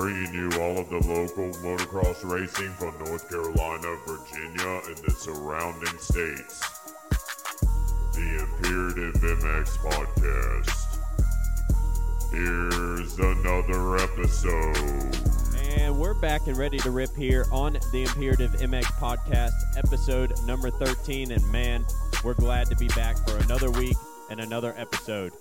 bringing you all of the local motocross racing from North Carolina, Virginia, and the surrounding states. The Imperative MX Podcast. Here's another episode. And we're back and ready to rip here on the Imperative MX Podcast, episode number 13. And man, we're glad to be back for another week and another episode.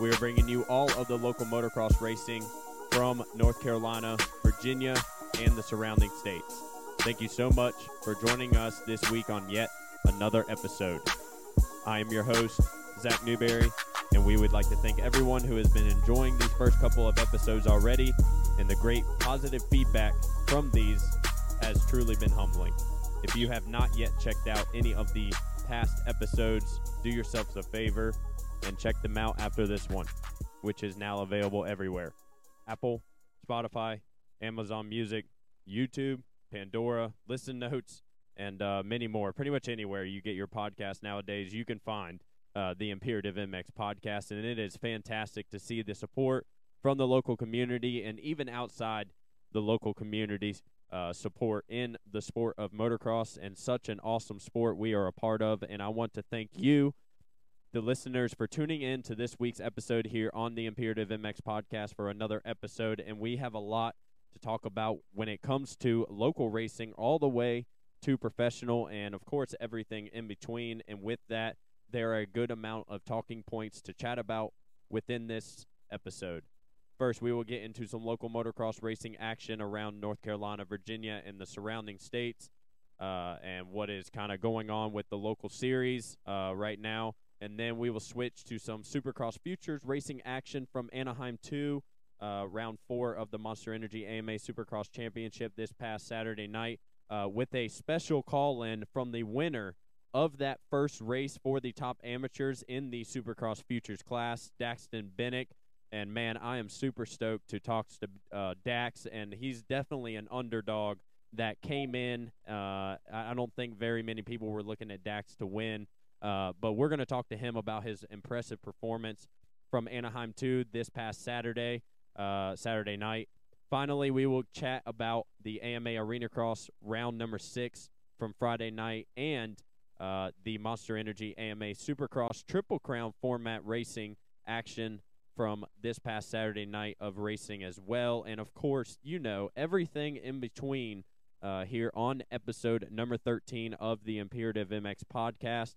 We are bringing you all of the local motocross racing from North Carolina, Virginia, and the surrounding states. Thank you so much for joining us this week on yet another episode. I am your host, Zach Newberry, and we would like to thank everyone who has been enjoying these first couple of episodes already, and the great positive feedback from these has truly been humbling. If you have not yet checked out any of the past episodes, do yourselves a favor and check them out after this one, which is now available everywhere. Apple, Spotify, Amazon Music, YouTube, Pandora, Listen Notes, and many more. Pretty much anywhere you get your podcast nowadays, you can find the Imperative MX Podcast, and it is fantastic to see the support from the local community and even outside the local community's support in the sport of motocross, and such an awesome sport we are a part of. And I want to thank you, the listeners, for tuning in to this week's episode here on the Imperative MX Podcast for another episode. And we have a lot to talk about when it comes to local racing all the way to professional, and of course everything in between. And with that, there are a good amount of talking points to chat about within this episode. First, we will get into some local motocross racing action around North Carolina, Virginia, and the surrounding states, and what is kind of going on with the local series right now. And then we will switch to some Supercross Futures racing action from Anaheim 2, round 4 of the Monster Energy AMA Supercross Championship this past Saturday night, with a special call-in from the winner of that first race for the top amateurs in the Supercross Futures class, Daxton Bennick. And man, I am super stoked to talk to Dax, and he's definitely an underdog that came in. I don't think very many people were looking at Dax to win. But we're going to talk to him about his impressive performance from Anaheim 2 this past Saturday night. Finally, we will chat about the AMA Arena Cross round number 6 from Friday night, and the Monster Energy AMA Supercross Triple Crown format racing action from this past Saturday night of racing as well. And of course, you know, everything in between here on episode number 13 of the Imperative MX Podcast.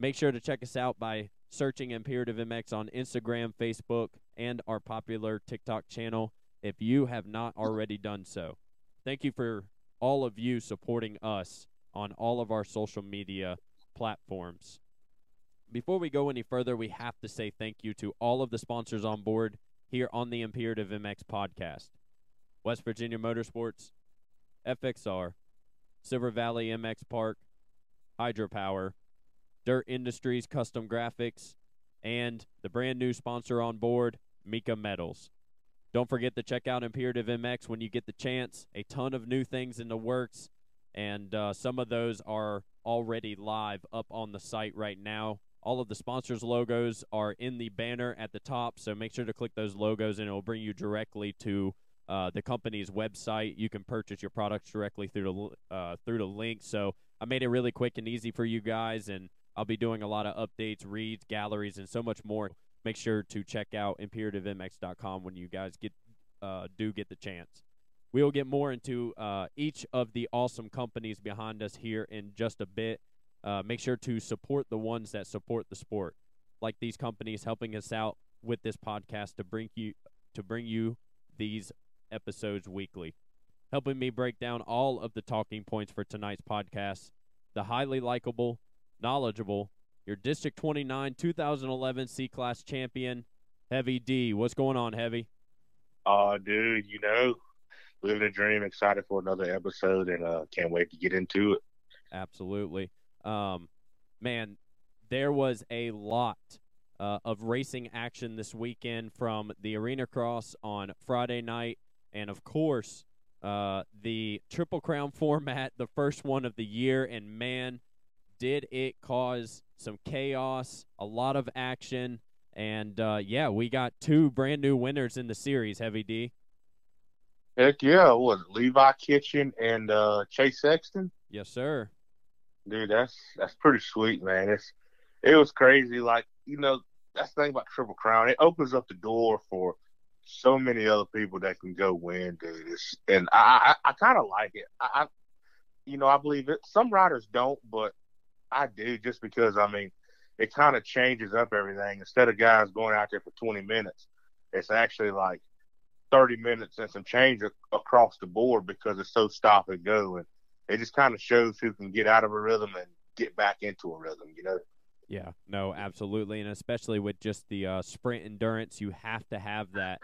Make sure to check us out by searching Imperative MX on Instagram, Facebook, and our popular TikTok channel if you have not already done so. Thank you for all of you supporting us on all of our social media platforms. Before we go any further, we have to say thank you to all of the sponsors on board here on the Imperative MX Podcast. West Virginia Motorsports, FXR, Silver Valley MX Park, Hydropower, Dirt Industries Custom Graphics, and the brand new sponsor on board, Mika Metals. Don't forget to check out Imperative MX when you get the chance. A ton of new things in the works, and some of those are already live up on the site right now. All of the sponsors' logos are in the banner at the top, so make sure to click those logos, and it will bring you directly to the company's website. You can purchase your products directly through the link. So I made it really quick and easy for you guys, and I'll be doing a lot of updates, reads, galleries, and so much more. Make sure to check out ImperativeMX.com when you guys do get the chance. We will get more into each of the awesome companies behind us here in just a bit. Make sure to support the ones that support the sport, like these companies helping us out with this podcast to bring you these episodes weekly. Helping me break down all of the talking points for tonight's podcast, the highly likable, knowledgeable, your District 29 2011 C-Class champion, Heavy D. What's going on, Heavy? Dude, you know, living a dream, excited for another episode, and can't wait to get into it. Absolutely. Man, there was a lot of racing action this weekend from the Arena Cross on Friday night, and of course, the Triple Crown format, the first one of the year, and man, did it cause some chaos, a lot of action, and yeah, we got two brand new winners in the series, Heavy D. Heck yeah, what Levi Kitchen and Chase Sexton? Yes, sir. Dude, that's pretty sweet, man. It was crazy. Like, you know, that's the thing about Triple Crown. It opens up the door for so many other people that can go win, dude. I kind of like it. I believe it. Some riders don't, but I do, just because, I mean, it kind of changes up everything. Instead of guys going out there for 20 minutes, it's actually like 30 minutes and some change across the board, because it's so stop and go. And it just kind of shows who can get out of a rhythm and get back into a rhythm, you know? Yeah, no, absolutely. And especially with just the sprint endurance, you have to have that,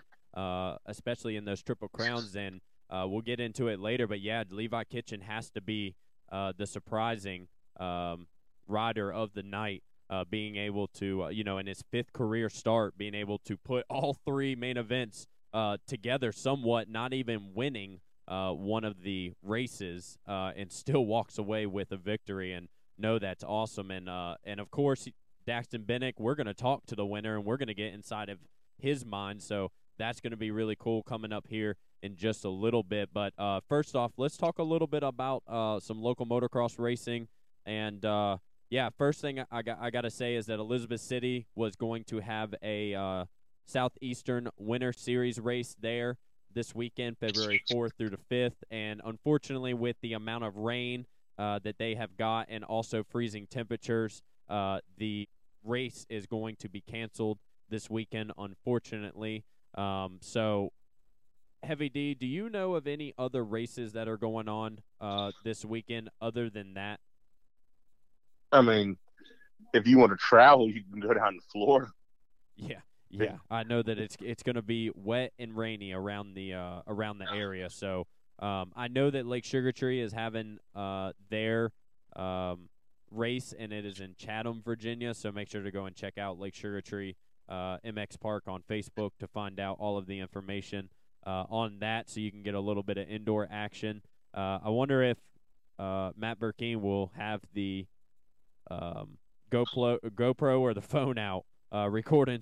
especially in those Triple Crowns. And we'll get into it later. But, yeah, Levi Kitchen has to be the surprising rider of the night, being able to, in his fifth career start, being able to put all three main events together somewhat, not even winning one of the races, and still walks away with a victory. And, no, that's awesome. And of course, Daxton Bennick, we're going to talk to the winner, and we're going to get inside of his mind. So that's going to be really cool coming up here in just a little bit. But first off, let's talk a little bit about some local motocross racing. And, first thing I got to say is that Elizabeth City was going to have a Southeastern Winter Series race there this weekend, February 4th through the 5th. And unfortunately, with the amount of rain that they have got, and also freezing temperatures, the race is going to be canceled this weekend, unfortunately. So, Heavy D, do you know of any other races that are going on this weekend other than that? I mean, if you want to travel, you can go down to Florida. Yeah. I know that it's going to be wet and rainy around the area, so. I know that Lake Sugar Tree is having their race, and it is in Chatham, Virginia. So make sure to go and check out Lake Sugar Tree MX Park on Facebook to find out all of the information on that, so you can get a little bit of indoor action. I wonder if Matt Burkeen will have the GoPro or the phone out recording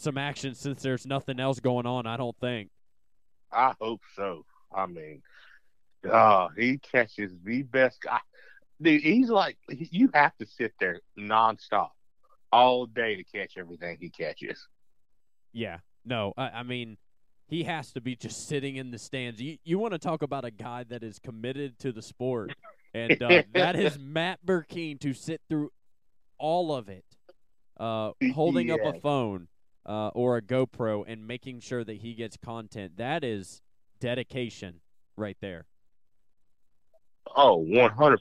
some action, since there's nothing else going on, I don't think. I hope so. I mean, he catches the best guy. Dude, he's like, you have to sit there nonstop all day to catch everything he catches. Yeah. No, I mean, he has to be just sitting in the stands. You want to talk about a guy that is committed to the sport. And that is Matt Burkeen, to sit through all of it, holding up a phone. Or a GoPro, and making sure that he gets content. That is dedication right there. Oh, 100%.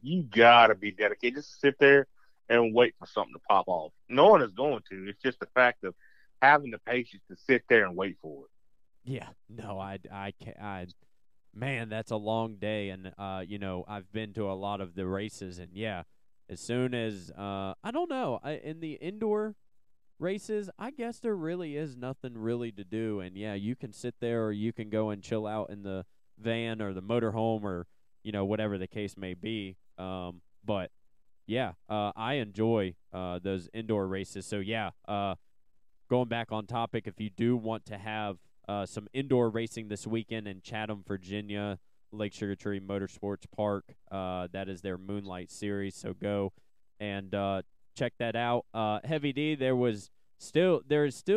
You got to be dedicated. Just sit there and wait for something to pop off. No one is going to. It's just the fact of having the patience to sit there and wait for it. Yeah. No, man, that's a long day. And, I've been to a lot of the races. And, yeah, as soon as, in the indoor races, I guess there really is nothing really to do. And, yeah, you can sit there, or you can go and chill out in the van or the motorhome, or, whatever the case may be. But, yeah, I enjoy those indoor races. So, yeah, going back on topic, if you do want to have some indoor racing this weekend in Chatham, Virginia, Lake Sugar Tree Motorsports Park, that is their Moonlight Series. So go and check that out. Heavy D, there is still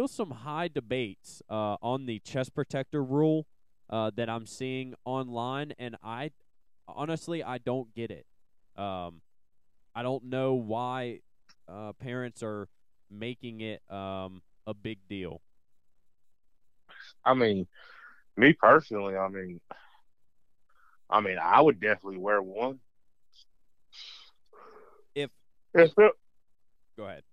some high debates on the chest protector rule that I'm seeing online, and I honestly don't get it. I don't know why parents are making it a big deal. I mean, me personally, I mean, I would definitely wear one. Go ahead.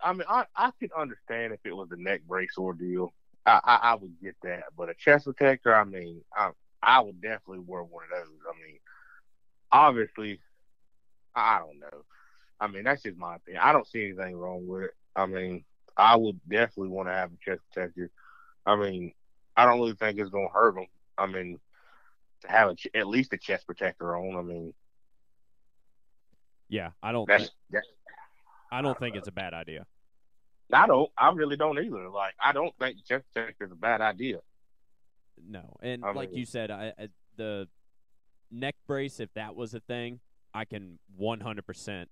I could understand if it was a neck brace ordeal. I would get that. But a chest protector, I mean, I would definitely wear one of those. I mean, obviously, I don't know. I mean, that's just my opinion. I don't see anything wrong with it. I mean, I would definitely want to have a chest protector. I mean, I don't really think it's going to hurt them. I mean, to have at least a chest protector on, I mean. Yeah, I don't think it's a bad idea. I really don't either. Like, I don't think the chest protector is a bad idea. No. And like you said, the neck brace, if that was a thing, I can 100%,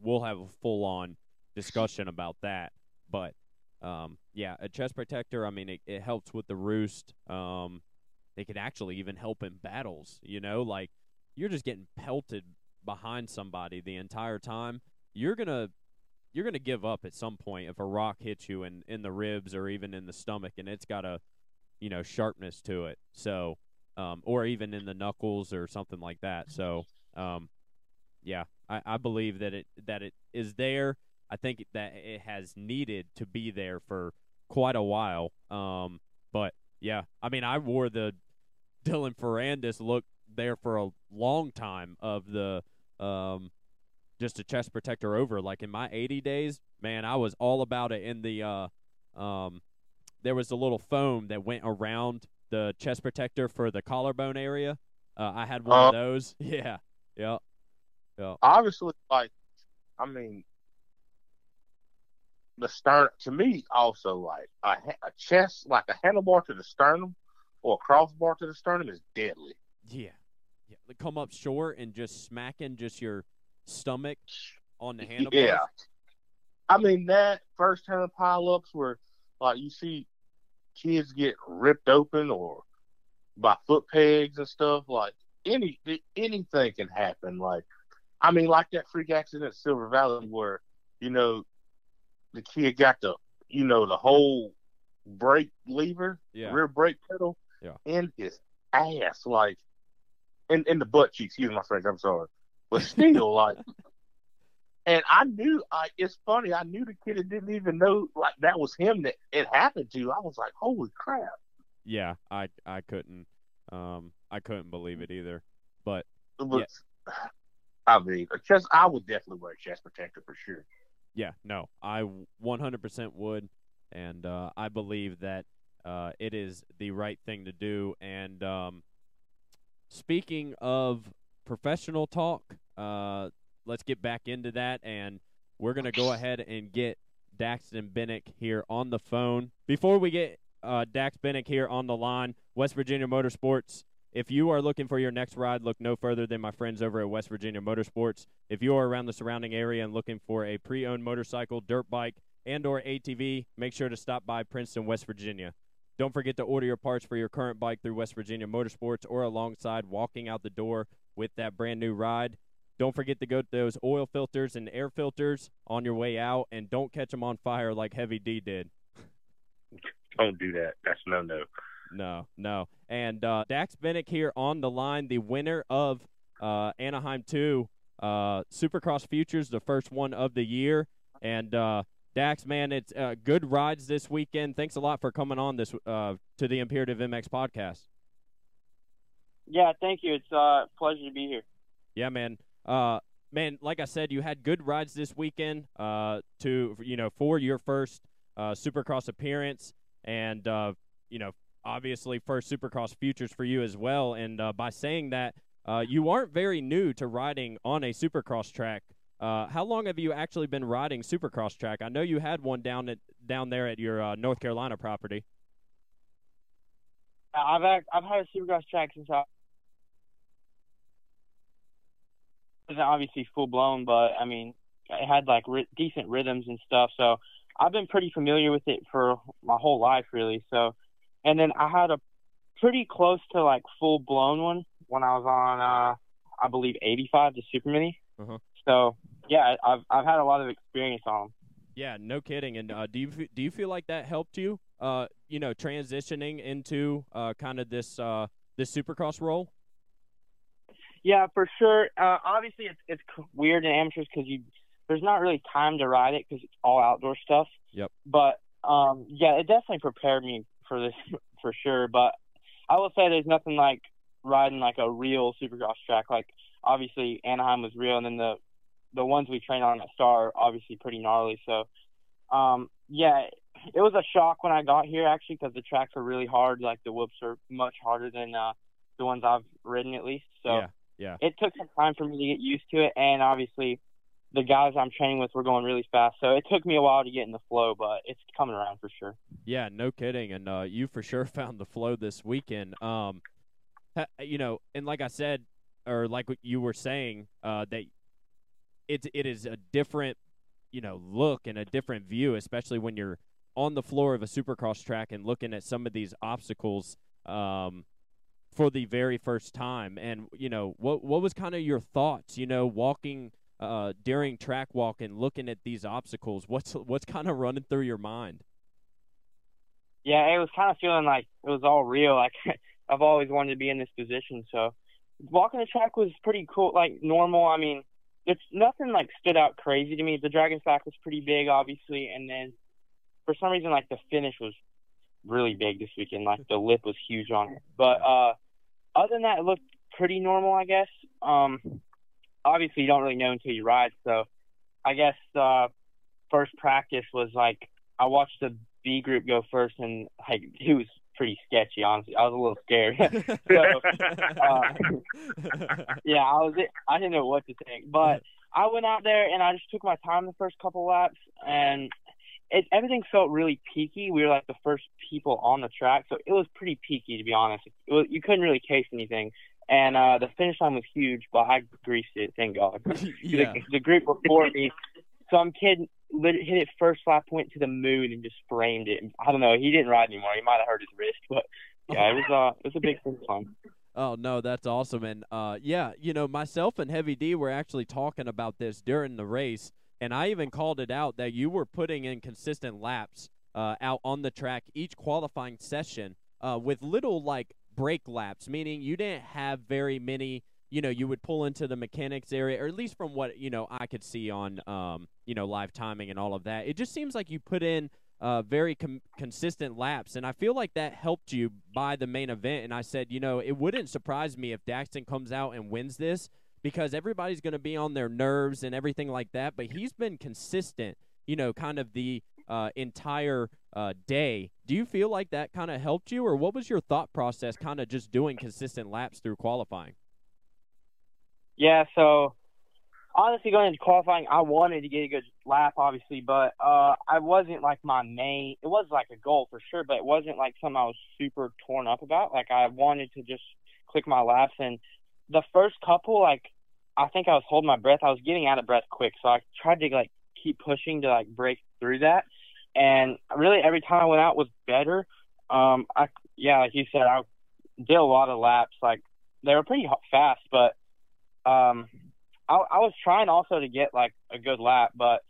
we'll have a full-on discussion about that. But, yeah, a chest protector, I mean, it helps with the roost. It could actually even help in battles, like you're just getting pelted behind somebody the entire time. You're going to give up at some point if a rock hits you in the ribs or even in the stomach, and it's got a, sharpness to it. So, or even in the knuckles or something like that. So, yeah, I believe that it is there. I think that it has needed to be there for quite a while. But yeah, I mean, I wore the Dylan Ferrandis look there for a long time of the, just a chest protector over. Like in my 80 days, man, I was all about it in the, there was a little foam that went around the chest protector for the collarbone area. I had one of those. Yeah. Obviously, the sternum, to me, also, a chest, like a handlebar to the sternum or a crossbar to the sternum is deadly. Yeah. They come up short and just smacking just your stomach on the handlebar. Yeah. I mean, that first-time pile-ups where, you see kids get ripped open or by foot pegs and stuff, anything can happen. That freak accident at Silver Valley where, the kid got the, the whole brake lever, rear brake pedal, in his ass, in the butt cheeks. Excuse my French, I'm sorry. But still, and I knew, it's funny, I knew the kid that didn't even know, that was him that it happened to. I was like, holy crap. Yeah, I couldn't believe it either. But yeah. I mean, I would definitely wear a chest protector for sure. Yeah, no, I 100% would, and I believe that it is the right thing to do. And speaking of professional talk, let's get back into that, and we're going to go ahead and get Daxton Bennick here on the phone. Before we get Dax Bennick here on the line, West Virginia Motorsports, if you are looking for your next ride, look no further than my friends over at West Virginia Motorsports. If you are around the surrounding area and looking for a pre-owned motorcycle, dirt bike, and or ATV, make sure to stop by Princeton, West Virginia. Don't forget to order your parts for your current bike through West Virginia Motorsports or alongside walking out the door with that brand new ride. Don't forget to go to those oil filters and air filters on your way out, and don't catch them on fire like Heavy D did. Don't do that. That's no-no. No. And Dax Bennick here on the line, the winner of Anaheim 2 Supercross Futures, the first one of the year. And Dax, man, it's good rides this weekend. Thanks a lot for coming on this to the Imperative MX podcast. Yeah, thank you. It's a pleasure to be here. Yeah, man. Man, like I said, you had good rides this weekend for your first Supercross appearance and, obviously first Supercross Futures for you as well. And by saying that, you aren't very new to riding on a Supercross track. How long have you actually been riding Supercross track? I know you had one down there at your North Carolina property. I've had a Supercross track since I wasn't obviously full blown, but I mean, it had decent rhythms and stuff. So I've been pretty familiar with it for my whole life, really. So. And then I had a pretty close to full-blown one when I was on, I believe, 85, the Super Mini. Uh-huh. So, yeah, I've had a lot of experience on them. Yeah, no kidding. And do you feel like that helped you, transitioning into kind of this Supercross role? Yeah, for sure. Obviously, it's weird in amateurs because there's not really time to ride it because it's all outdoor stuff. Yep. But, yeah, it definitely prepared me for this for sure, but I will say there's nothing like riding a real Supercross track. Obviously Anaheim was real, and then the ones we trained on at Star are obviously pretty gnarly. So yeah, it was a shock when I got here actually because the tracks are really hard. The whoops are much harder than the ones I've ridden, at least. So yeah. It took some time for me to get used to it, and obviously the guys I'm training with were going really fast. So it took me a while to get in the flow, but it's coming around for sure. Yeah, no kidding. And you for sure found the flow this weekend. You know, and like I said, or like what you were saying, that it is a different, you know, look and a different view, especially when you're on the floor of a supercross track and looking at some of these obstacles for the very first time. And, you know, what was kind of your thoughts, you know, walking during track walk and looking at these obstacles? What's kind of running through your mind? Yeah, it was kind of feeling like it was all real. Like I've always wanted to be in this position. So walking the track was pretty cool, like normal. I mean, it's nothing like stood out crazy to me. The dragon stack was pretty big, obviously. And then for some reason, like the finish was really big this weekend. Like the lip was huge on it. But other than that, it looked pretty normal, I guess. Obviously, you don't really know until you ride. So I guess first practice was like I watched the B group go first, and like he was pretty sketchy, honestly. I was a little scared. Yeah, I didn't know what to think. But I went out there, and I just took my time the first couple laps, and everything felt really peaky. We were like the first people on the track, so it was pretty peaky, to be honest. You couldn't really case anything. And the finish line was huge, but I greased it, thank God. Yeah. The group before me, some kid hit it first lap, went to the moon, and just framed it. I don't know. He didn't ride anymore. He might have hurt his wrist, but yeah, it was a big finish line. Oh, no, that's awesome. And, yeah, you know, myself and Heavy D were actually talking about this during the race, and I even called it out that you were putting in consistent laps out on the track each qualifying session with little, like, break laps, meaning you didn't have very many. You know, you would pull into the mechanics area, or at least from what, you know, I could see on, you know, live timing and all of that. It just seems like you put in very consistent laps, and I feel like that helped you by the main event. And I said, you know, it wouldn't surprise me if Daxton comes out and wins this, because everybody's going to be on their nerves and everything like that, but he's been consistent, you know, kind of the entire day. Do you feel like that kind of helped you, or what was your thought process kind of just doing consistent laps through qualifying? Yeah, so honestly, going into qualifying, I wanted to get a good lap, obviously, but I wasn't like my main – it was like a goal for sure, but it wasn't like something I was super torn up about. Like I wanted to just click my laps, and the first couple, like I think I was holding my breath. I was getting out of breath quick, so I tried to like keep pushing to like break through that. And really, every time I went out was better. Like you said, I did a lot of laps. Like they were pretty fast, but I was trying also to get like a good lap. But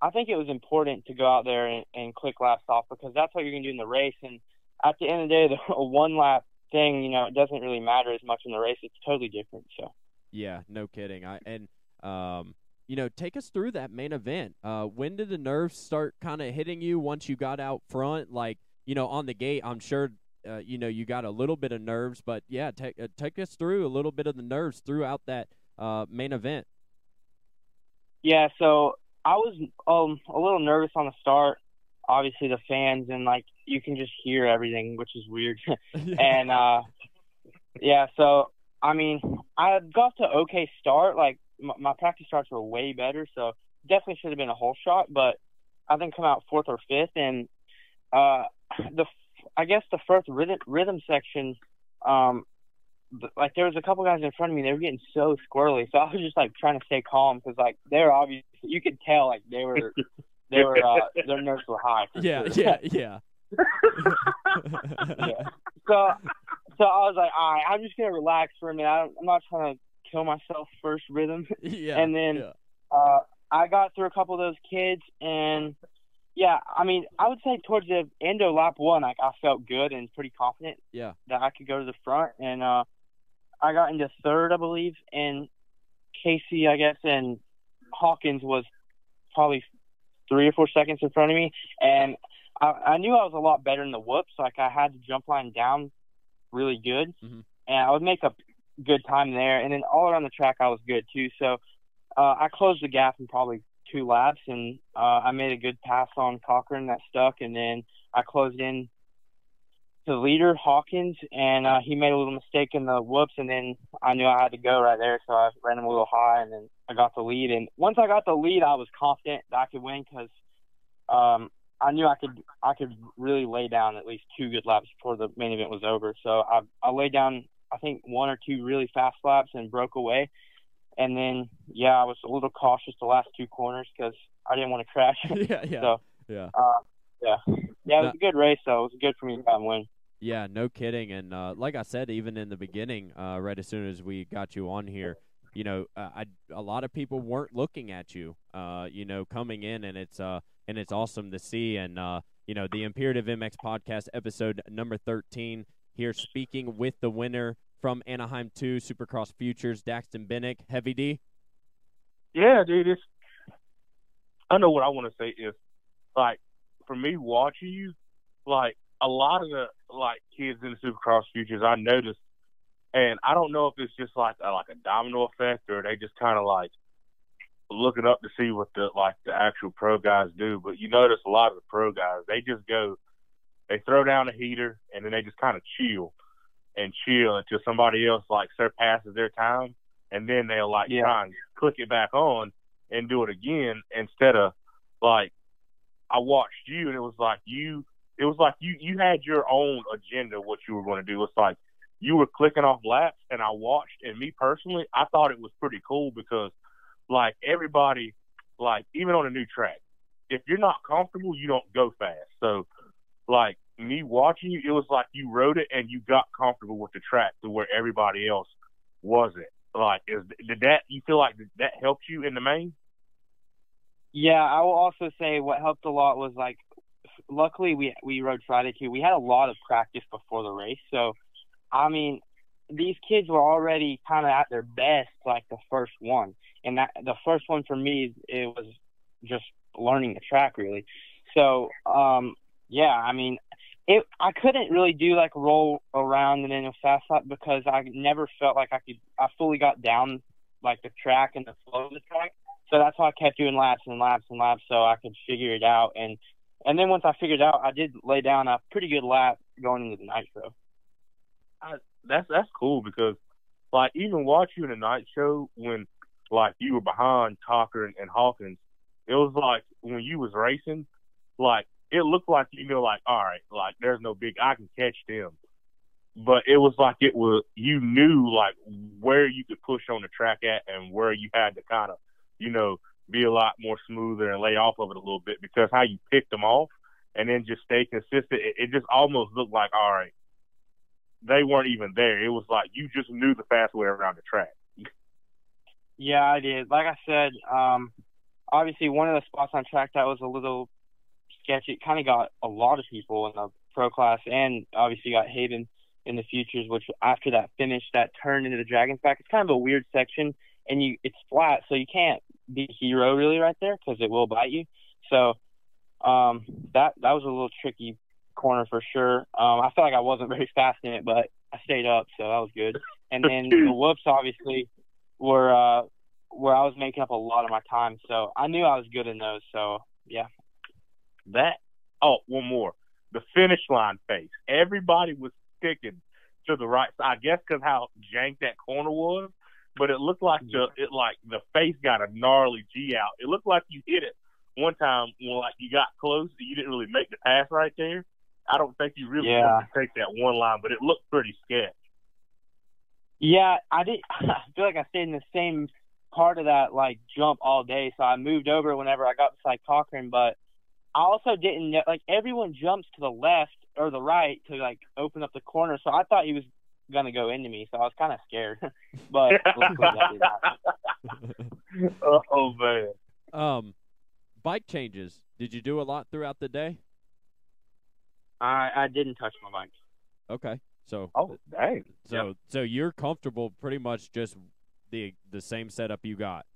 I think it was important to go out there and click laps off, because that's what you're gonna do in the race. And at the end of the day, the one lap thing, you know, it doesn't really matter as much in the race. It's totally different. So yeah, no kidding. You know, take us through that main event. When did the nerves start kind of hitting you once you got out front? Like, you know, on the gate, I'm sure, you know, you got a little bit of nerves. But, yeah, take us through a little bit of the nerves throughout that main event. Yeah, so I was a little nervous on the start. Obviously, the fans and, like, you can just hear everything, which is weird. And, yeah, so, I mean, I got to okay start, like, my practice starts were way better, so definitely should have been a whole shot, but I think come out 4th or 5th, and the first rhythm section, like there was a couple guys in front of me, they were getting so squirrely, so I was just like trying to stay calm, because like they're obviously, you could tell like they were their nerves were high. Yeah, sure. Yeah. Yeah. So I was like, all right, I'm just gonna relax for a minute. I'm not trying to kill myself first rhythm. Yeah, and then I got through a couple of those kids, and yeah, I mean, I would say towards the end of lap one, like I felt good and pretty confident that I could go to the front, and I got into third, I believe, and Casey, I guess, and Hawkins was probably 3 or 4 seconds in front of me, and I knew I was a lot better in the whoops, like I had the jump line down really good, and I would make a good time there, and then all around the track I was good too. So I closed the gap in probably 2 laps, and I made a good pass on Cochran that stuck, and then I closed in to the leader Hawkins, and he made a little mistake in the whoops, and then I knew I had to go right there, so I ran him a little high, and then I got the lead. And once I got the lead, I was confident that I could win because I knew I could really lay down at least two good laps before the main event was over. So I laid down, I think, one or two really fast laps and broke away. And then, yeah, I was a little cautious the last two corners because I didn't want to crash. Yeah, it was a good race, though. It was good for me to come and win. Yeah, no kidding. And like I said, even in the beginning, right as soon as we got you on here, you know, a lot of people weren't looking at you, you know, coming in, and it's awesome to see. And, you know, the Imperative MX Podcast episode number 13 here speaking with the winner from Anaheim 2 Supercross Futures, Daxton Bennick. Heavy D? Yeah, dude, I know what I want to say is, like, for me watching you, like, a lot of the, like, kids in the Supercross Futures I noticed, and I don't know if it's just, like a domino effect or they just kind of, like, looking up to see what the, like, the actual pro guys do, but you notice a lot of the pro guys, they just go, they throw down a heater, and then they just kind of chill until somebody else, like, surpasses their time, and then they'll, like, try and click it back on and do it again instead of, like, I watched you, and it was like you had your own agenda what you were going to do. It's like you were clicking off laps, and I watched, and me personally, I thought it was pretty cool because, like, everybody, like, even on a new track, if you're not comfortable, you don't go fast. So, like, me watching you, it was like you rode it and you got comfortable with the track to where everybody else wasn't. Like, you feel like that helped you in the main? Yeah, I will also say what helped a lot was, like, luckily we rode Friday too. We had a lot of practice before the race. So, I mean, these kids were already kind of at their best, like, the first one. And that the first one for me, it was just learning the track, really. So, yeah, I mean, I couldn't really do, like, roll around and then a fast lap because I never felt like I fully got down, like, the track and the flow of the track. So that's why I kept doing laps and laps and laps so I could figure it out. And then once I figured it out, I did lay down a pretty good lap going into the night show. That's cool because, like, even watching you in the night show when, like, you were behind Cocker and Hawkins, it was like when you was racing, like, it looked like, you know, like, all right, like, there's no big, I can catch them. But it was like you knew, like, where you could push on the track at and where you had to kind of, you know, be a lot more smoother and lay off of it a little bit because how you picked them off and then just stay consistent, it just almost looked like, all right, they weren't even there. It was like you just knew the fast way around the track. Yeah, I did. Like I said, obviously one of the spots on track that was a little – it kind of got a lot of people in the pro class, and obviously got Hayden in the futures, which after that finish, that turn into the Dragon's Back, it's kind of a weird section, and it's flat, so you can't be a hero really right there because it will bite you. So that was a little tricky corner for sure. I felt like I wasn't very fast in it, but I stayed up, so that was good. And then the whoops obviously were where I was making up a lot of my time, so I knew I was good in those. So yeah. One more. The finish line face. Everybody was sticking to the right side. I guess because how janked that corner was, but it looked like the face got a gnarly G out. It looked like you hit it one time when, like, you got close, you didn't really make the pass right there. I don't think you really wanted to take that one line, but it looked pretty sketch. Yeah, I did. I feel like I stayed in the same part of that, like, jump all day, so I moved over whenever I got beside Cochran, but I also didn't know, like, everyone jumps to the left or the right to, like, open up the corner, so I thought he was going to go into me, so I was kind of scared. But luckily that did not. Oh, man. Bike changes. Did you do a lot throughout the day? I didn't touch my bike. Okay. So. Oh, dang. So, yep. So you're comfortable pretty much just the same setup you got.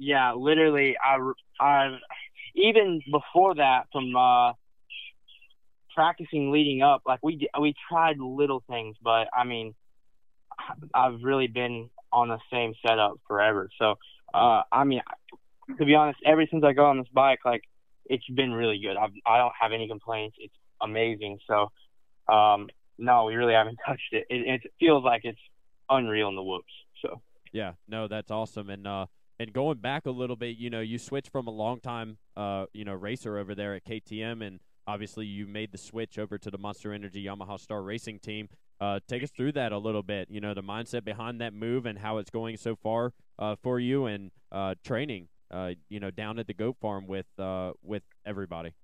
Yeah, literally, I even before that, from practicing leading up, like, we tried little things, but, I mean, I've really been on the same setup forever. So, I mean, to be honest, ever since I got on this bike, like, it's been really good. I don't have any complaints. It's amazing. So, no, we really haven't touched it. It feels like it's unreal in the whoops. So. Yeah, no, that's awesome. And going back a little bit, you know, you switched from a longtime, you know, racer over there at KTM, and obviously you made the switch over to the Monster Energy Yamaha Star Racing team. Take us through that a little bit, you know, the mindset behind that move and how it's going so far for you, and training, you know, down at the Goat Farm with everybody.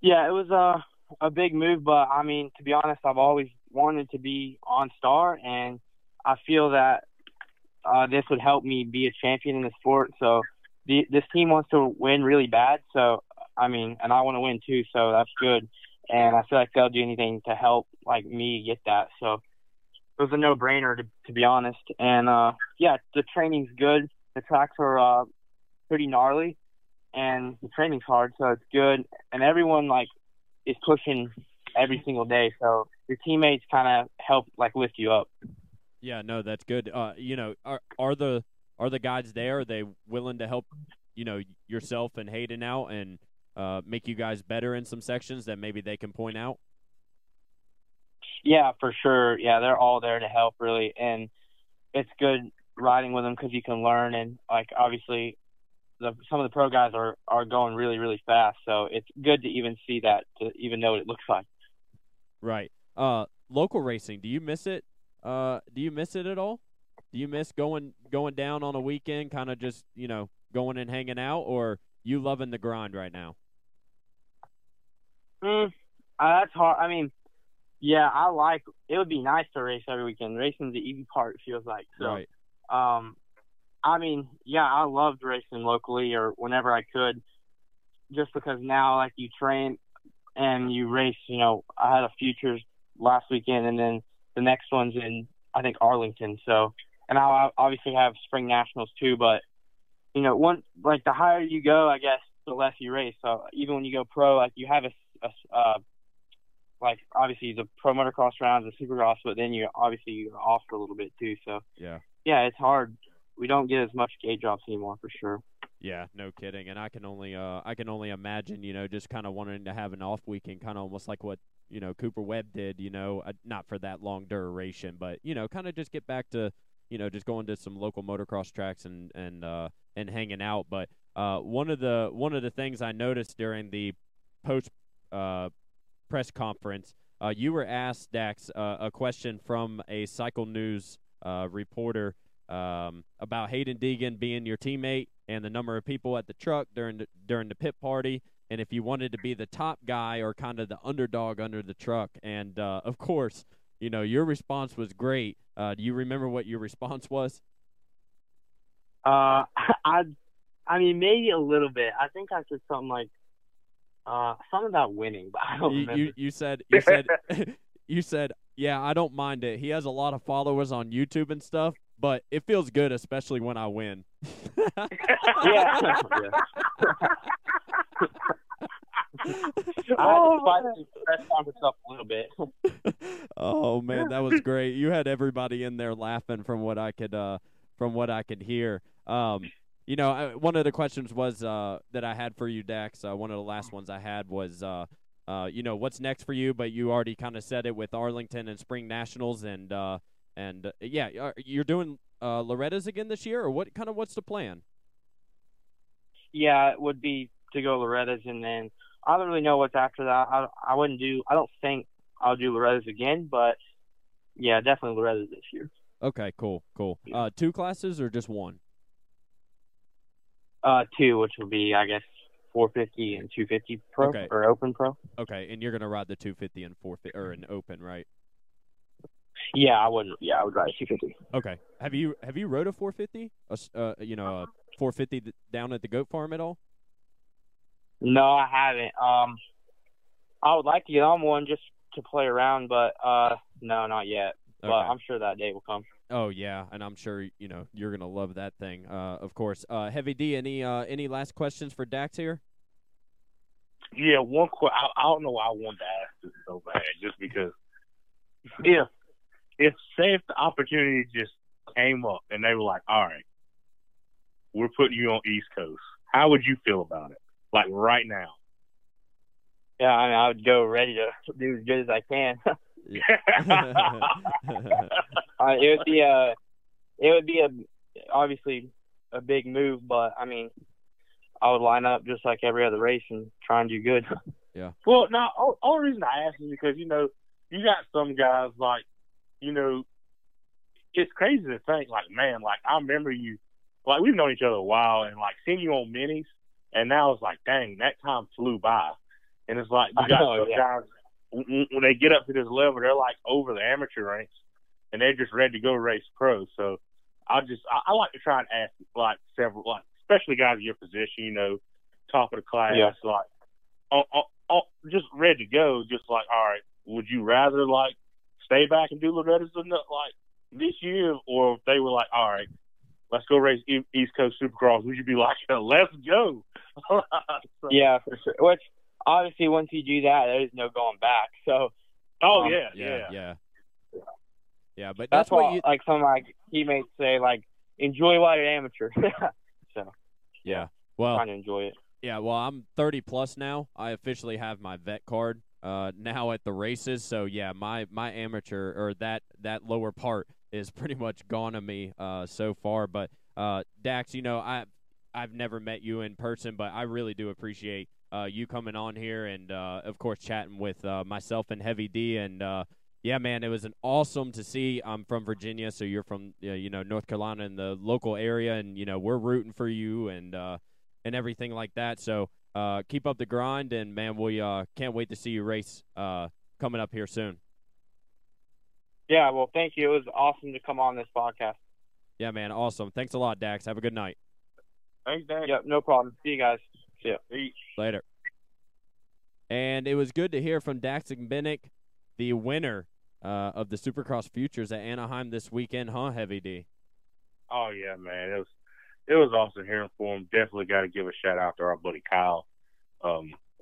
Yeah, it was a big move, but I mean, to be honest, I've always wanted to be on Star, and I feel that this would help me be a champion in the sport. So this team wants to win really bad. So, I mean, and I want to win too, so that's good. And I feel like they'll do anything to help, like, me get that. So it was a no-brainer, to be honest. And, yeah, the training's good. The tracks are pretty gnarly, and the training's hard, so it's good. And everyone, like, is pushing every single day, so your teammates kind of help, like, lift you up. Yeah, no, that's good. You know, are the guys there? Are they willing to help, you know, yourself and Hayden out and make you guys better in some sections that maybe they can point out? Yeah, for sure. Yeah, they're all there to help, really, and it's good riding with them because you can learn. And, like, obviously, some of the pro guys are going really, really fast, so it's good to even see that, to even know what it looks like. Right. Local racing, do you miss it? Do you miss it at all? Do you miss going down on a weekend, kind of just, you know, going and hanging out, or you loving the grind right now? That's hard. I mean, yeah, it would be nice to race every weekend. Racing's the easy part, it feels like. So, right. I mean, yeah, I loved racing locally or whenever I could, just because now, like, you train and you race. You know, I had a Futures last weekend, and then the next one's in, I think, Arlington. So, and I obviously have Spring Nationals too, but, you know, like, the higher you go, I guess, the less you race. So even when you go pro, like, you have like, obviously the pro motocross rounds and Supercross, but then you're off for a little bit too. So yeah, it's hard. We don't get as much gate drops anymore, for sure. Yeah, no kidding. And I can only imagine, you know, just kind of wanting to have an off weekend, kind of almost like what, you know, Cooper Webb did, you know, not for that long duration, but, you know, kind of just get back to, you know, just going to some local motocross tracks and hanging out. But one of the things I noticed during the post press conference, you were asked, Dax, a question from a Cycle News reporter about Hayden Deegan being your teammate and the number of people at the truck during the pit party, and if you wanted to be the top guy or kind of the underdog under the truck. And of course, you know, your response was great. Do you remember what your response was? I mean, maybe a little bit. I think I said something like something about winning, but I don't remember. You said you said, yeah, I don't mind it. He has a lot of followers on YouTube and stuff, but it feels good, especially when I win. Yeah. I expressed myself a little bit. Oh man, that was great. You had everybody in there laughing from what I could hear. You know, one of the questions was that I had for you, Dax. One of the last ones I had was, you know, what's next for you? But you already kind of said it with Arlington and Spring Nationals, and yeah, you're doing Loretta's again this year, or what's the plan? Yeah, it would be to go Loretta's, and then I don't really know what's after that. I don't think I'll do Loretta's again, but yeah, definitely Loretta's this year. Okay, cool. Two classes or just one? Two, which will be, I guess, 450 and 250 pro. Okay. Or open pro. Okay, and you're gonna ride the 250 and 450 or an open, right? Yeah, I would ride 250. Okay. Have you rode a 450? You know, a 450 down at the Goat Farm at all? No, I haven't. I would like to get on one just to play around, but no, not yet. Okay. But I'm sure that day will come. Oh yeah, and I'm sure, you know, you're gonna love that thing. Of course. Heavy D, any last questions for Dax here? Yeah, one question. I don't know why I wanted to ask this so bad, just because if say if the opportunity just came up and they were like, all right, we're putting you on East Coast, how would you feel about it? Like right now? Yeah, I mean, I would go ready to do as good as I can. It would be obviously a big move, but I mean, I would line up just like every other race and try and do good. Yeah. Well, now, only reason I ask is because, you know, you got some guys like, you know, it's crazy to think, like, man, like, I remember you, like, we've known each other a while and, like, seeing you on minis, and now it's like, dang, that time flew by. And it's like, you got those guys, when they get up to this level, they're, like, over the amateur ranks, and they're just ready to go race pro. So I like to try and ask, like, several, like, especially guys in your position, you know, top of the class, yeah, like, just ready to go, just like, all right, would you rather, like, stay back and do Loretta's or not, like, this year, or if they were like, all right, let's go race East Coast Supercross, would you be like, let's go? So, yeah, for sure. Which, obviously, once you do that, there's no going back. So, yeah. But that's what like some of my teammates say, like, enjoy while you're amateur. So, yeah, well, trying to enjoy it. Yeah, well, I'm 30 plus now. I officially have my vet card now at the races. So yeah, my amateur or that lower part is pretty much gone of me so far. But Dax, you know, I've never met you in person, but I really do appreciate you coming on here and of course chatting with myself and Heavy D. And yeah, man, it was an awesome to see. I'm from Virginia, so you're from North Carolina and the local area, and you know we're rooting for you and everything like that. So keep up the grind, and man, we can't wait to see you race coming up here soon. Yeah, well, thank you. It was awesome to come on this podcast. Yeah, man, awesome. Thanks a lot, Dax. Have a good night. Thanks, Dax. Yep, no problem. See you guys. See you. Later. And it was good to hear from Daxton Bennick, the winner of the Supercross Futures at Anaheim this weekend, huh, Heavy D? Oh yeah, man, it was awesome hearing from him. Definitely got to give a shout out to our buddy Kyle.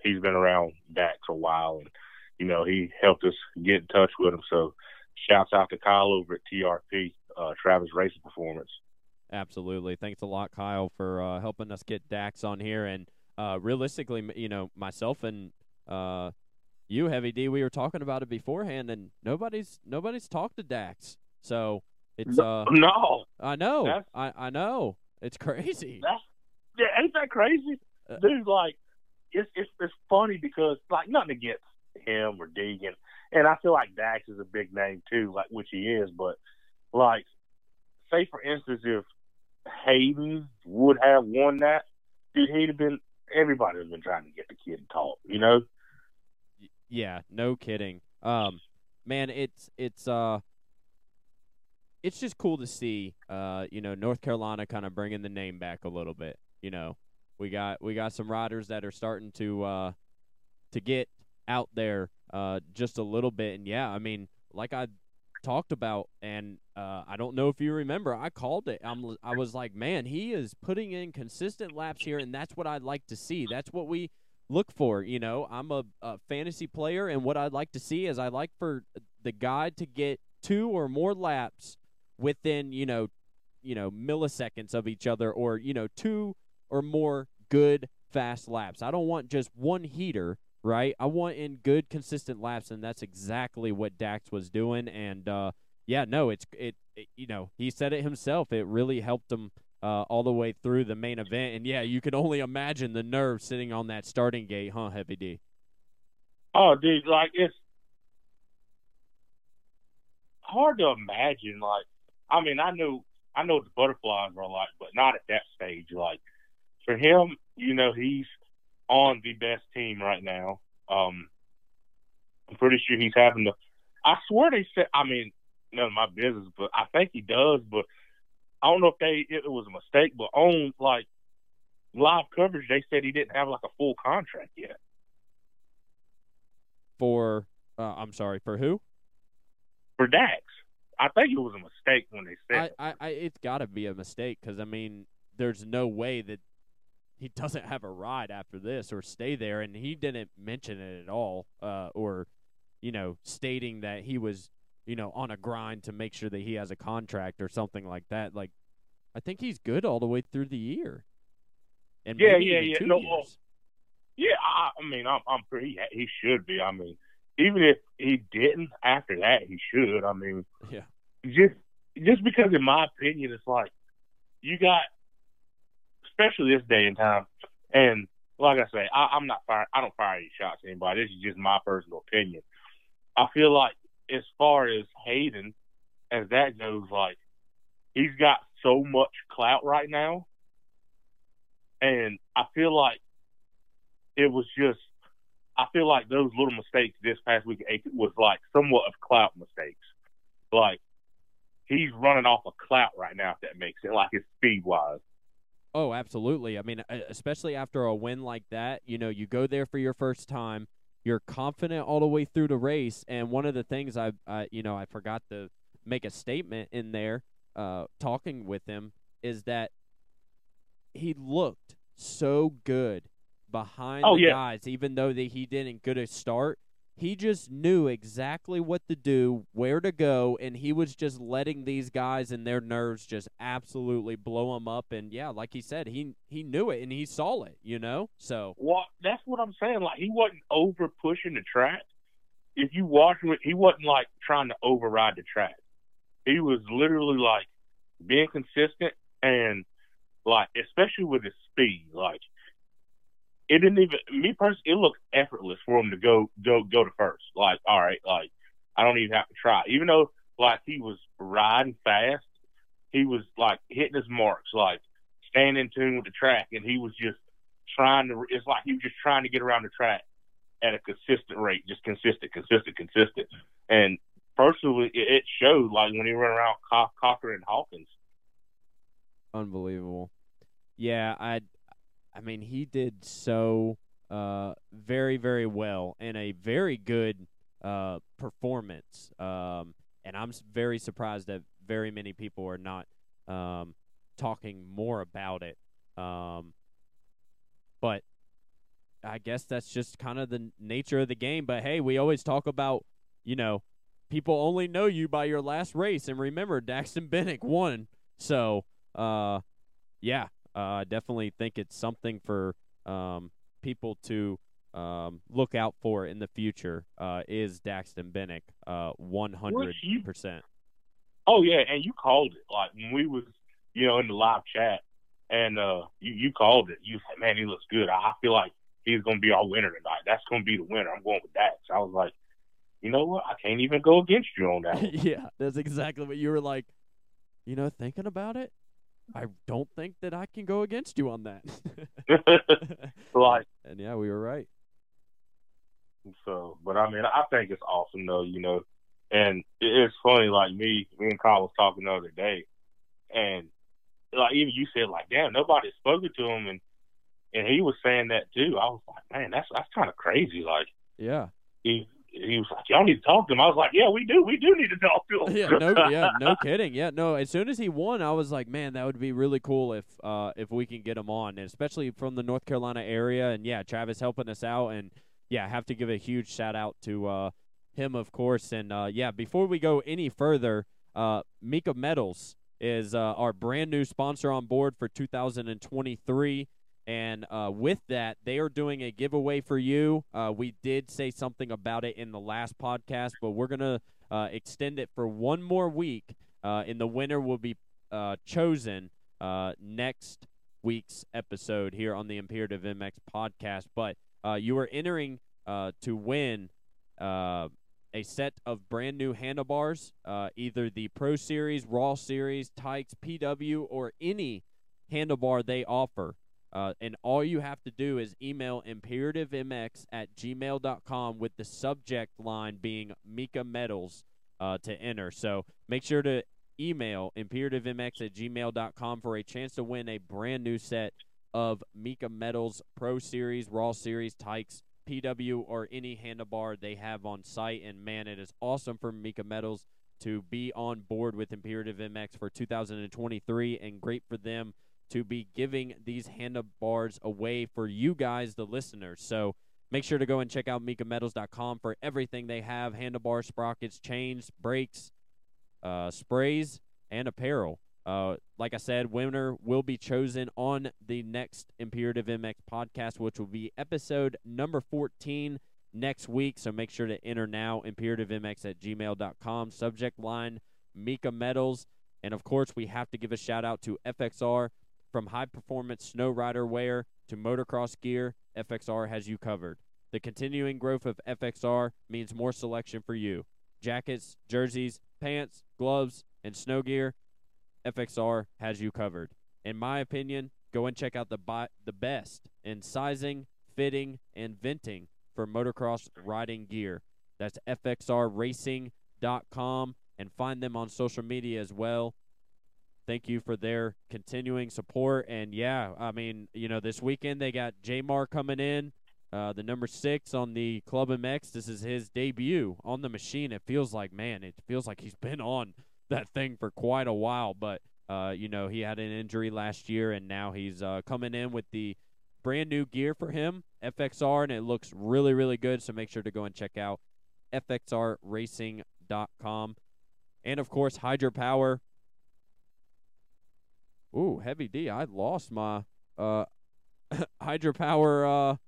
He's been around Dax a while, and you know he helped us get in touch with him. So, shouts out to Kyle over at TRP, Travis Racing Performance. Absolutely, thanks a lot, Kyle, for helping us get Dax on here. And realistically, you know, myself and you, Heavy D, we were talking about it beforehand, and nobody's talked to Dax. So it's no, I know, that's, I know, it's crazy. Yeah, ain't that crazy, dude? Like, it's funny because like nothing against him or Deegan, and I feel like Dax is a big name too, like which he is. But like, say for instance, if Hayden would have won that, dude, he'd have been. Everybody has been trying to get the kid to talk, you know. Yeah, no kidding. Man, it's just cool to see, North Carolina kind of bringing the name back a little bit. You know, we got some riders that are starting to get out there just a little bit. And yeah, I mean, like I talked about, and I don't know if you remember, I called it. I was like, man, he is putting in consistent laps here, and that's what I'd like to see. That's what we look for. You know, I'm a fantasy player, and what I'd like to see is I'd like for the guy to get 2 or more laps within, milliseconds of each other, or, 2 or more good fast laps. I don't want just one heater, right? I want in good, consistent laps, and that's exactly what Dax was doing. And, he said it himself. It really helped him all the way through the main event. And, yeah, you can only imagine the nerve sitting on that starting gate, huh, Heavy D? Oh, dude, like, it's hard to imagine. Like, I mean, I know what the butterflies are like, but not at that stage. Like, for him, he's on the best team right now. I'm pretty sure he's having to. I swear they said. I mean, none of my business, but I think he does. But I don't know if it was a mistake. But on like live coverage, they said he didn't have like a full contract yet. For who? For Dax. I think it was a mistake when they said it's got to be a mistake because, I mean, there's no way that he doesn't have a ride after this or stay there, and he didn't mention it at all or stating that he was, on a grind to make sure that he has a contract or something like that. Like, I think he's good all the way through the year. And yeah. I'm pretty. He should be. I mean, even if he didn't after that, he should. I mean, yeah. Just just because, in my opinion, it's like you got, especially this day and time, and like I say, I'm not firing. I don't fire any shots at anybody. This is just my personal opinion. I feel like as far as Hayden, as that goes, like he's got so much clout right now, and I feel like it was just, I feel like those little mistakes this past week was like somewhat of clout mistakes. Like he's running off of clout right now, if that makes it, like his speed wise. Oh, absolutely. I mean, especially after a win like that, you know, you go there for your first time, you're confident all the way through the race. And one of the things I forgot to make a statement in there, talking with him, is that he looked so good behind guys, even though that he didn't get a start. He just knew exactly what to do, where to go, and he was just letting these guys and their nerves just absolutely blow him up. And, yeah, like he said, he knew it and he saw it, you know? So, well, that's what I'm saying. Like, he wasn't over-pushing the track. If you watched him, he wasn't, like, trying to override the track. He was literally, like, being consistent and, like, especially with his speed, like, it didn't even, me personally, it looked effortless for him to go to first. Like, all right, like, I don't even have to try. Even though, like, he was riding fast, he was, like, hitting his marks, like, staying in tune with the track, and he was just trying to, it's like he was just trying to get around the track at a consistent rate, just consistent. And personally, it showed, like, when he ran around Cocker and Hawkins. Unbelievable. Yeah, I mean, he did so very, very well and a very good performance. And I'm very surprised that very many people are not talking more about it. But I guess that's just kind of the nature of the game. But, hey, we always talk about, you know, people only know you by your last race. And remember, Daxton Bennick won. So, yeah. I definitely think it's something for people to look out for in the future is Daxton Bennick, 100%. Oh, yeah, and you called it. Like, when we was, you know, in the live chat, and you called it. You said, man, he looks good. I feel like he's going to be our winner tonight. That's going to be the winner. I'm going with Dax. I was like, you know what? I can't even go against you on that one. Yeah, that's exactly what you were like, you know, thinking about it. I don't think that I can go against you on that. Like, and yeah, we were right. So, but I mean, I think it's awesome though, you know, and it's funny. Like me and Kyle was talking the other day, and like even you said, like, damn, nobody's spoken to him, and he was saying that too. I was like, man, that's kind of crazy. Like, yeah, he was like, y'all need to talk to him. I was like, yeah, we do need to talk to him. No kidding. Yeah, no, as soon as he won, I was like, man, that would be really cool if we can get him on, and especially from the North Carolina area. And, yeah, Travis helping us out. And, yeah, I have to give a huge shout-out to him, of course. And, yeah, before we go any further, Mika Metals is our brand-new sponsor on board for 2023. And with that, they are doing a giveaway for you. We did say something about it in the last podcast, but we're going to extend it for one more week, and the winner will be chosen next week's episode here on the Imperative MX podcast. But you are entering to win a set of brand-new handlebars, either the Pro Series, Raw Series, Tykes, PW, or any handlebar they offer. And all you have to do is email imperativemx@gmail.com with the subject line being Mika Metals to enter. So make sure to email imperativemx@gmail.com for a chance to win a brand new set of Mika Metals Pro Series, Raw Series, Tykes, PW, or any handlebar they have on site. And, man, it is awesome for Mika Metals to be on board with Imperative MX for 2023, and great for them to be giving these handlebars away for you guys, the listeners. So make sure to go and check out MikaMetals.com for everything they have: handlebars, sprockets, chains, brakes, sprays, and apparel. Like I said, winner will be chosen on the next Imperative MX podcast, which will be episode number 14 next week. So make sure to enter now, imperativemx@gmail.com. Subject line, Mika Metals. And, of course, we have to give a shout-out to FXR. From high-performance snow rider wear to motocross gear, FXR has you covered. The continuing growth of FXR means more selection for you. Jackets, jerseys, pants, gloves, and snow gear, FXR has you covered. In my opinion, go and check out the best in sizing, fitting, and venting for motocross riding gear. That's FXRRacing.com, and find them on social media as well. Thank you for their continuing support. And, yeah, I mean, you know, this weekend they got Jamar coming in, the number 6 on the Club MX. This is his debut on the machine. It feels like, man, it feels like he's been on that thing for quite a while. But, you know, he had an injury last year, and now he's coming in with the brand-new gear for him, FXR, and it looks really, really good. So make sure to go and check out FXRRacing.com. And, of course, Hydropower. Ooh, Heavy D, I lost my Hydropower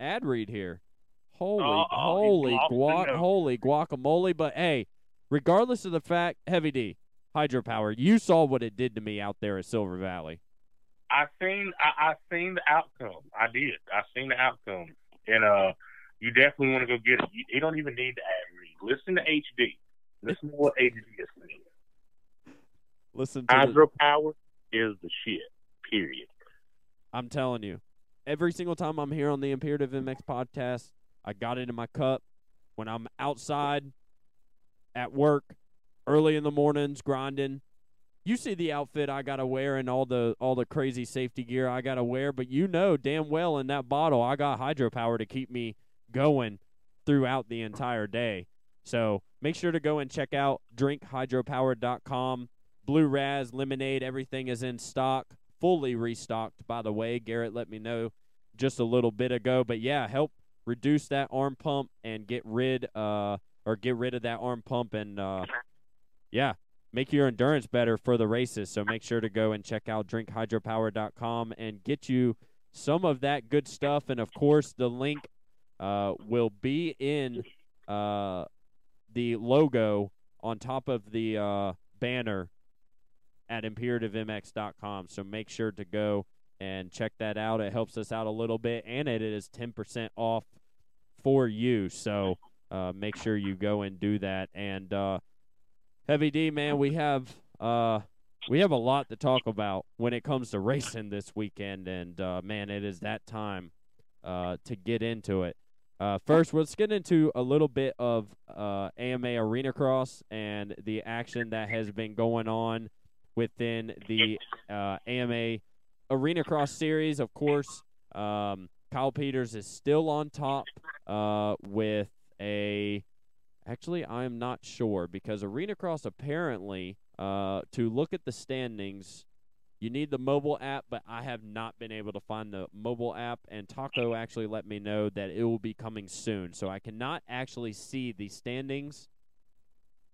ad read here. Holy guacamole. But, hey, regardless of the fact, Heavy D, Hydropower, you saw what it did to me out there at Silver Valley. I seen the outcome. I did. I seen the outcome. And you definitely want to go get it. You don't even need the ad read. Listen to HD. Listen to what HD is saying. Listen to Hydropower is the shit, period. I'm telling you, every single time I'm here on the Imperative MX podcast, I got it in my cup. When I'm outside, at work, early in the mornings, grinding, you see the outfit I got to wear and all the crazy safety gear I got to wear, but you know damn well in that bottle I got Hydropower to keep me going throughout the entire day. So make sure to go and check out drinkhydropower.com. Blue Raz, lemonade, everything is in stock, fully restocked, by the way. Garrett let me know just a little bit ago. But, yeah, help reduce that arm pump and get rid of that arm pump and, yeah, make your endurance better for the races. So make sure to go and check out drinkhydropower.com and get you some of that good stuff. And, of course, the link will be in the logo on top of the banner at ImperativeMX.com. So make sure to go and check that out. It helps us out a little bit, and it is 10% off for you. So make sure you go and do that. And Heavy D, man, we have a lot to talk about when it comes to racing this weekend. And man, it is that time to get into it. First, let's get into a little bit of AMA Arena Cross and the action that has been going on within the AMA Arena Cross series. Of course, Kyle Peters is still on top with a... Actually, I'm not sure, because Arena Cross apparently, to look at the standings, you need the mobile app, but I have not been able to find the mobile app, and Taco actually let me know that it will be coming soon. So I cannot actually see the standings,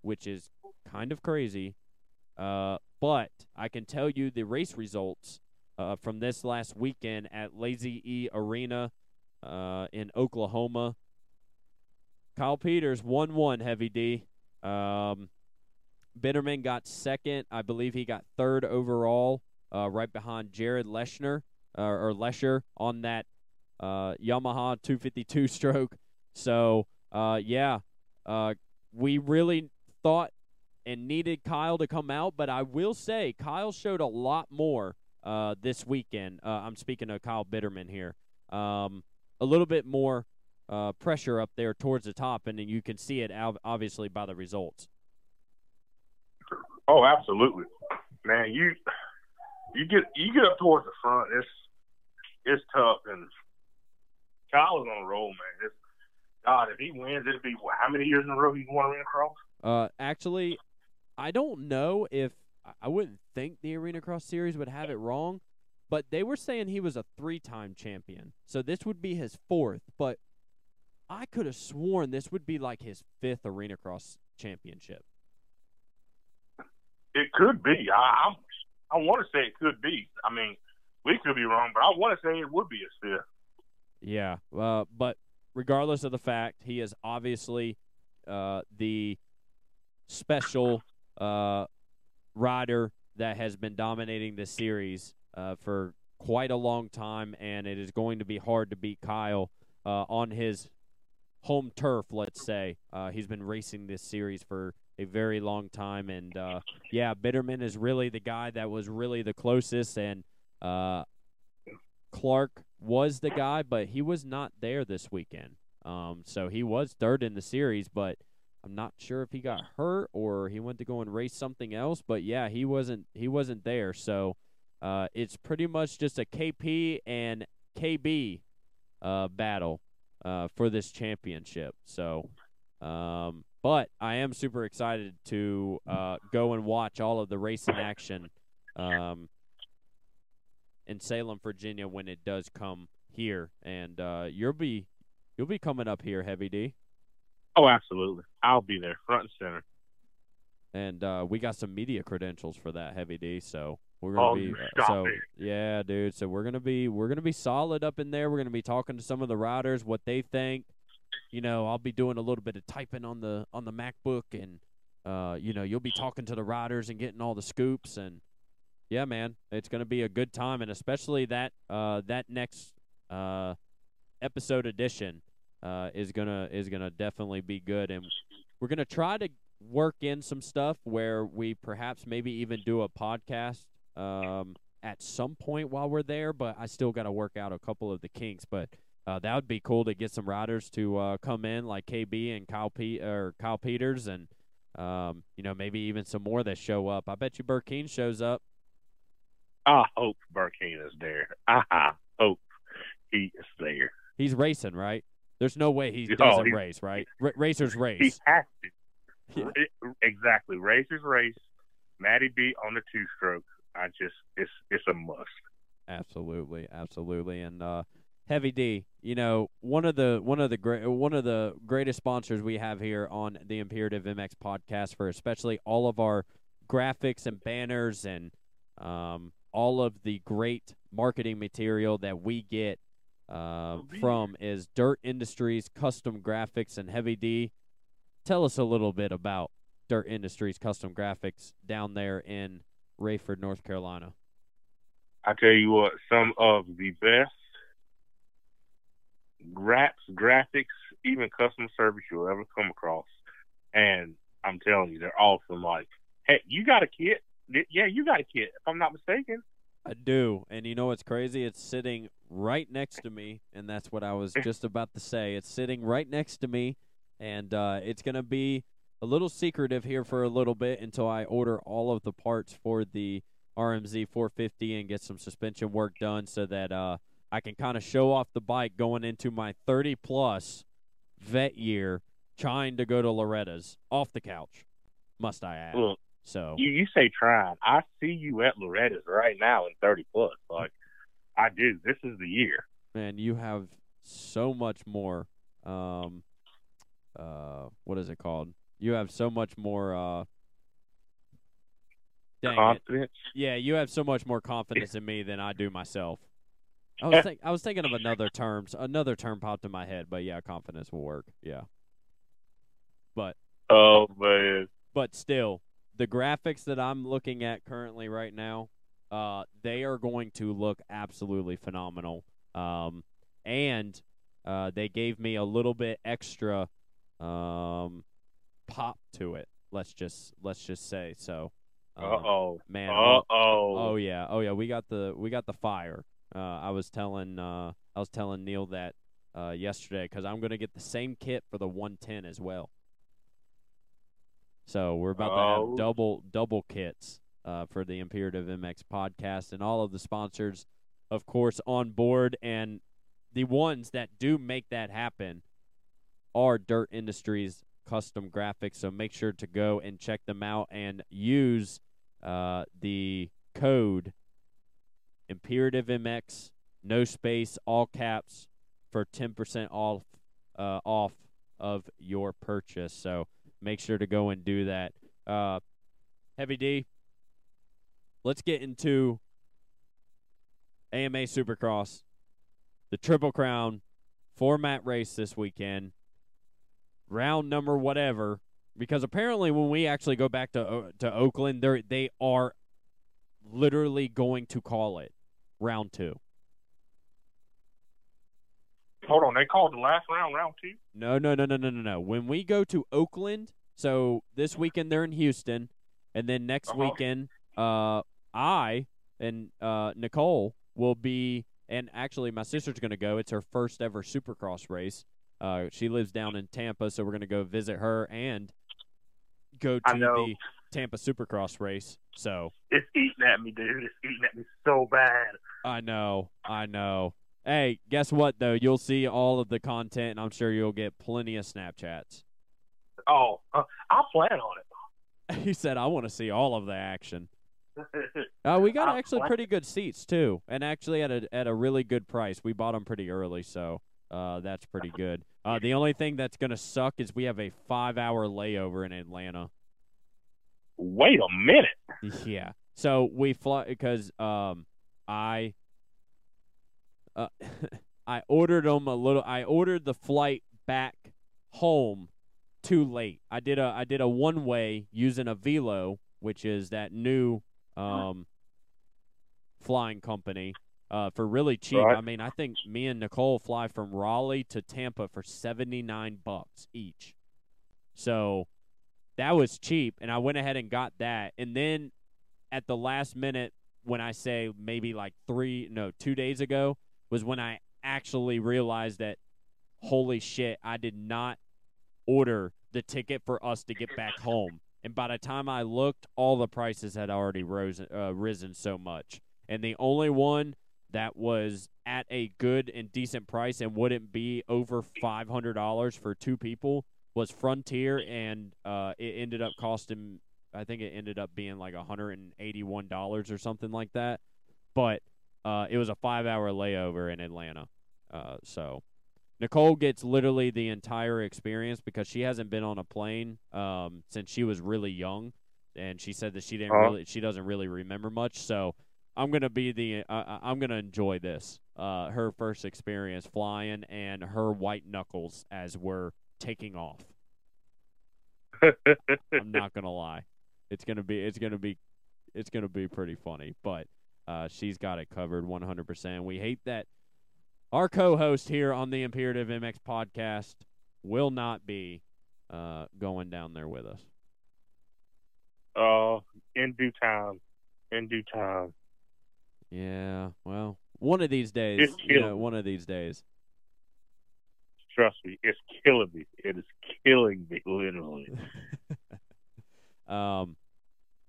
which is kind of crazy. But I can tell you the race results from this last weekend at Lazy E Arena in Oklahoma. Kyle Peters 1-1, Heavy D. Bitterman got second. I believe he got third overall, right behind Jared Leshner, or Lesher on that Yamaha 252 stroke. So, we really thought and needed Kyle to come out, but I will say Kyle showed a lot more this weekend. I'm speaking of Kyle Bitterman here. A little bit more pressure up there towards the top, and then you can see it obviously by the results. Oh, absolutely, man. You get up towards the front. It's tough, and Kyle's on a roll, man. If he wins, it'll be how many years in a row he's won Arena Cross? Actually, I don't know if I wouldn't think the Arena Cross series would have it wrong, but they were saying he was a 3-time champion, so this would be his 4th. But I could have sworn this would be like his 5th Arena Cross championship. It could be. I want to say it could be. I mean, we could be wrong, but I want to say it would be his 5th. Yeah, but regardless of the fact, he is obviously the special rider that has been dominating this series for quite a long time, and it is going to be hard to beat Kyle on his home turf, let's say. He's been racing this series for a very long time, and yeah, Bitterman is really the guy that was really the closest, and Clark was the guy, but he was not there this weekend. So he was third in the series, but I'm not sure if he got hurt or he went to go and race something else, but yeah, he wasn't there. So it's pretty much just a KP and KB battle for this championship. So but I am super excited to go and watch all of the racing action in Salem, Virginia when it does come here. And you'll be coming up here, Heavy D. Oh, absolutely. I'll be there front and center. And we got some media credentials for that, Heavy D, so we're going to yeah, dude. So we're going to be solid up in there. We're going to be talking to some of the riders, what they think. You know, I'll be doing a little bit of typing on the MacBook, and you know, you'll be talking to the riders and getting all the scoops. And yeah, man, it's going to be a good time, and especially that next episode edition is gonna definitely be good, and we're gonna try to work in some stuff where we perhaps maybe even do a podcast at some point while we're there. But I still gotta work out a couple of the kinks. But that would be cool to get some riders to come in, like KB and Kyle Peters, and you know, maybe even some more that show up. I bet you Burkeen shows up. I hope Burkeen is there. I hope he is there. He's racing, right? There's no way he doesn't race, right? Racers race. He has to. Yeah. Exactly. Racers race. Matty B on the two-stroke. It's a must. Absolutely, absolutely. And Heavy D, you know, one of the greatest sponsors we have here on the Imperative MX podcast for especially all of our graphics and banners and all of the great marketing material that we get from is Dirt Industries Custom Graphics. And Heavy D, tell us a little bit about Dirt Industries Custom Graphics down there in Rayford, North Carolina. I tell you what, some of the best graphics, even custom service you'll ever come across. And I'm telling you, they're awesome. Like, hey, you got a kid? Yeah, you got a kid, if I'm not mistaken. I do, and you know what's crazy? It's sitting right next to me, and that's what I was just about to say. It's sitting right next to me, and it's going to be a little secretive here for a little bit until I order all of the parts for the RMZ 450 and get some suspension work done so that I can kind of show off the bike going into my 30-plus vet year trying to go to Loretta's off the couch, must I add. Look. So you say trying. I see you at Loretta's right now in 30-plus. Like, I do. This is the year. Man, you have so much more. What is it called? You have so much more. Confidence. Yeah, you have so much more confidence in me than I do myself. I was thinking of another term. Another term popped in my head, but yeah, confidence will work. Yeah. But. Oh man. But still. The graphics that I'm looking at currently right now, they are going to look absolutely phenomenal. And they gave me a little bit extra pop to it. Let's just say so. Man. Oh yeah. We got the fire. I was telling Neil that yesterday because I'm gonna get the same kit for the 110 as well. So we're about to have double kits for the Imperative MX podcast and all of the sponsors, of course, on board. And the ones that do make that happen are Dirt Industries Custom Graphics. So make sure to go and check them out and use the code ImperativeMX, no space, all caps, for 10% off of your purchase. So make sure to go and do that. Heavy D, let's get into AMA Supercross, the Triple Crown format race this weekend, round number whatever Because apparently when we actually go back to Oakland, they are literally going to call it round two. Hold on, they called the last round round two? No. When we go to Oakland, so this weekend they're in Houston, and then next weekend I and Nicole will be, and actually my sister's going to go. It's her first ever Supercross race. She lives down in Tampa, so we're going to go visit her and go to the Tampa Supercross race. So it's eating at me, dude. It's eating at me so bad. I know. Hey, guess what, though? You'll see all of the content, and I'm sure you'll get plenty of Snapchats. Oh, I'll plan on it. He said, I want to see all of the action. We got actually pretty good seats, too, and actually at a really good price. We bought them pretty early, so that's pretty good. The only thing that's going to suck is we have a 5-hour layover in Atlanta. Wait a minute. Yeah. So we fly because I ordered them a little. I ordered the flight back home too late. I did a one way using a Velo, which is that new flying company for really cheap. Right. I mean, I think me and Nicole fly from Raleigh to Tampa for $79 each. So that was cheap, and I went ahead and got that. And then at the last minute, when I say maybe like 2 days ago, was when I actually realized that, holy shit, I did not order the ticket for us to get back home. And by the time I looked, all the prices had already risen so much. And the only one that was at a good and decent price and wouldn't be over $500 for two people was Frontier, and it ended up costing, I think it ended up being like $181 or something like that. But it was a 5-hour layover in Atlanta. So Nicole gets literally the entire experience because she hasn't been on a plane since she was really young, and she said that she doesn't really remember much. So I'm gonna be I'm gonna enjoy this. Her first experience flying and her white knuckles as we're taking off. I'm not gonna lie. It's gonna be pretty funny, but she's got it covered 100%. We hate that our co-host here on the Imperative MX podcast will not be going down there with us. In due time. Yeah, well, one of these days. It's one of these days. Trust me, it's killing me. It is killing me, literally.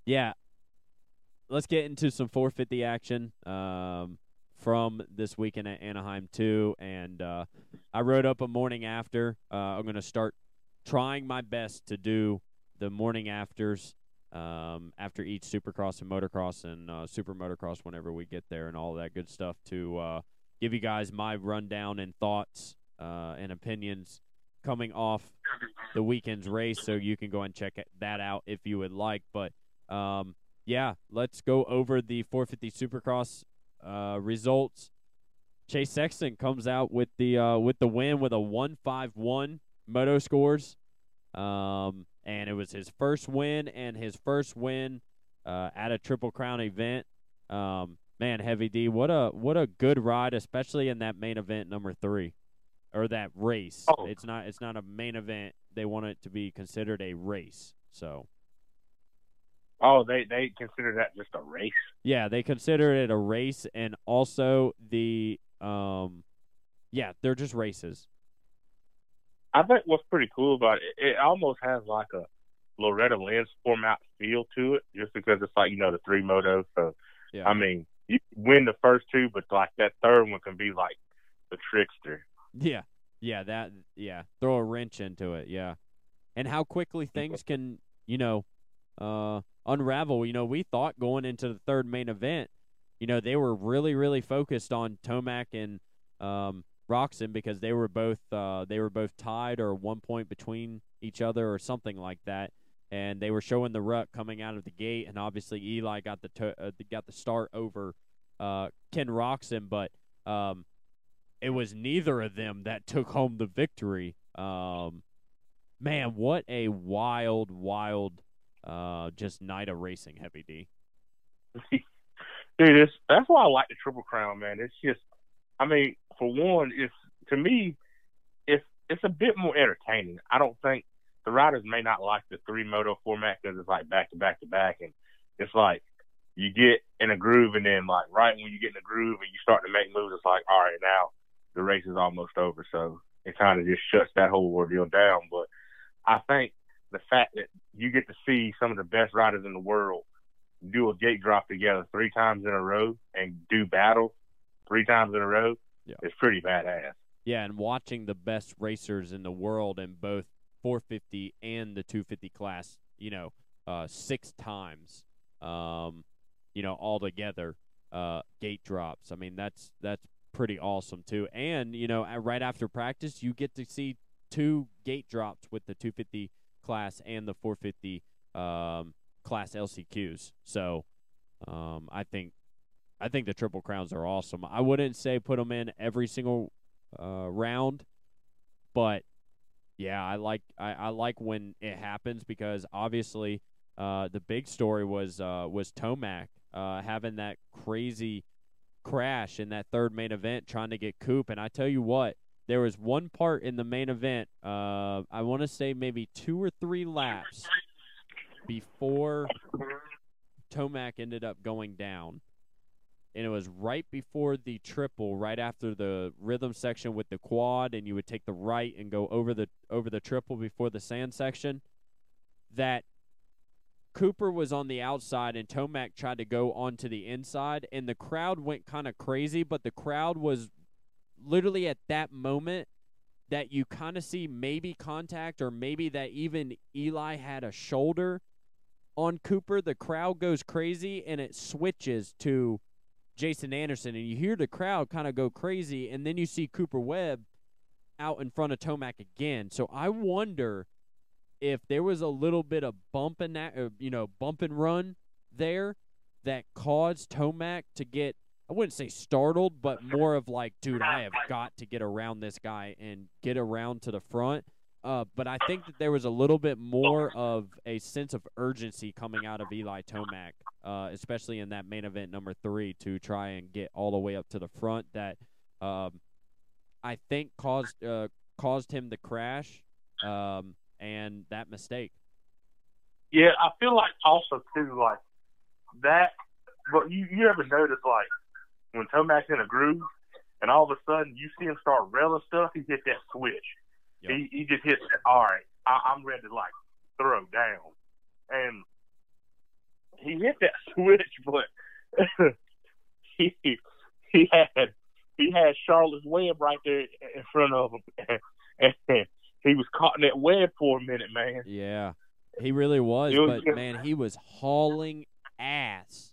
Yeah. Let's get into some 450 action from this weekend at Anaheim too. And I rode up a morning after. I'm going to start trying my best to do the morning afters after each Supercross and Motocross and Super Motocross whenever we get there and all that good stuff to give you guys my rundown and thoughts and opinions coming off the weekend's race, so you can go and check that out if you would like. But yeah, let's go over the 450 Supercross results. Chase Sexton comes out with the win with a 1.51 moto scores, and it was his first win at a Triple Crown event. Man, Heavy D, what a good ride, especially in that main event number 3. Or that race. Oh. It's not a main event. They want it to be considered a race. So. Oh, they consider that just a race? Yeah, they consider it a race, and also the yeah, they're just races. I think what's pretty cool about it almost has like a Loretta Lynn format feel to it, just because it's like, the 3 motos. So yeah. I mean, you win the first 2, but like that third one can be like the trickster. Yeah. Throw a wrench into it, yeah. And how quickly things can, unravel. We thought going into the third main event, they were really, really focused on Tomac and Roczen because they were both tied or 1 point between each other or something like that. And they were showing the rut coming out of the gate, and obviously Eli got the start over Ken Roczen, but it was neither of them that took home the victory. man, what a wild, wild just night of racing, Heavy D. Dude, that's why I like the Triple Crown, man. It's just, I mean, for one, it's, to me, it's a bit more entertaining. I don't think the riders may not like the three moto format because it's like back to back to back, and it's like you get in a groove, and then like right when you get in a groove and you start to make moves, it's like, all right, now the race is almost over. So it kind of just shuts that whole ordeal down. But I think the fact that you get to see some of the best riders in the world do a gate drop together 3 times in a row and do battle 3 times in a row, yeah, is pretty badass. Yeah, and watching the best racers in the world in both 450 and the 250 class, 6 times, all together, gate drops. I mean, that's pretty awesome too. And right after practice, you get to see 2 gate drops with the 250 class and the 450 class LCQs. So, I think the Triple Crowns are awesome. I wouldn't say put them in every single round, but yeah, I like when it happens, because obviously the big story was Tomac having that crazy crash in that third main event trying to get Coop. And I tell you what, there was one part in the main event, I want to say maybe 2 or 3 laps before Tomac ended up going down. And it was right before the triple, right after the rhythm section with the quad, and you would take the right and go over the triple before the sand section, that Cooper was on the outside and Tomac tried to go onto the inside, and the crowd went kind of crazy. But the crowd was literally at that moment that you kind of see maybe contact, or maybe that even Eli had a shoulder on Cooper. The crowd goes crazy, and it switches to Jason Anderson, and you hear the crowd kind of go crazy, and then you see Cooper Webb out in front of Tomac again. So I wonder if there was a little bit of bump in that, bump and run there that caused Tomac to get, I wouldn't say startled, but more of like, dude, I have got to get around this guy and get around to the front. But I think that there was a little bit more of a sense of urgency coming out of Eli Tomac, especially in that main event number 3, to try and get all the way up to the front, that I think caused him to crash and that mistake. Yeah, I feel like also too, like that. But you ever notice like when Tomac's in a groove and all of a sudden you see him start railing stuff, he hit that switch. Yep. He just hits it. All right, I'm ready to like throw down, and he hit that switch. But he had Charlotte's Web right there in front of him, and he was caught in that web for a minute, man. Yeah, he really was. But man, he was hauling ass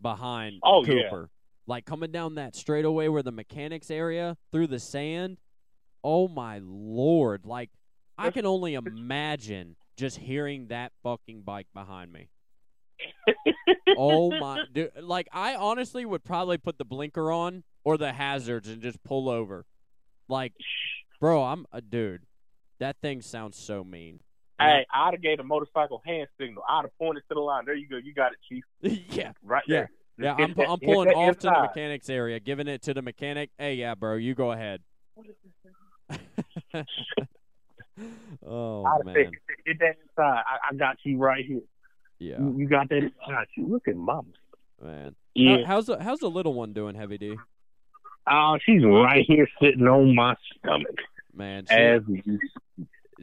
behind Cooper, yeah, like coming down that straightaway where the mechanics area through the sand. Oh, my Lord. Like, I can only imagine just hearing that fucking bike behind me. Oh, my. Dude, like, I honestly would probably put the blinker on or the hazards and just pull over. Like, bro, I'm a dude. That thing sounds so mean. Hey, I'd have gave a motorcycle hand signal. I'd have pointed to the line. There you go. You got it, Chief. Yeah. Right there. Yeah, I'm pulling off to the mechanics area, giving it to the mechanic. Hey, yeah, bro, you go ahead. Oh, man. Get that inside. I got you right here. Yeah. You got that inside you. Look at mama. Man. Yeah. How's the little one doing, Heavy D? Oh, she's right here sitting on my stomach. Man,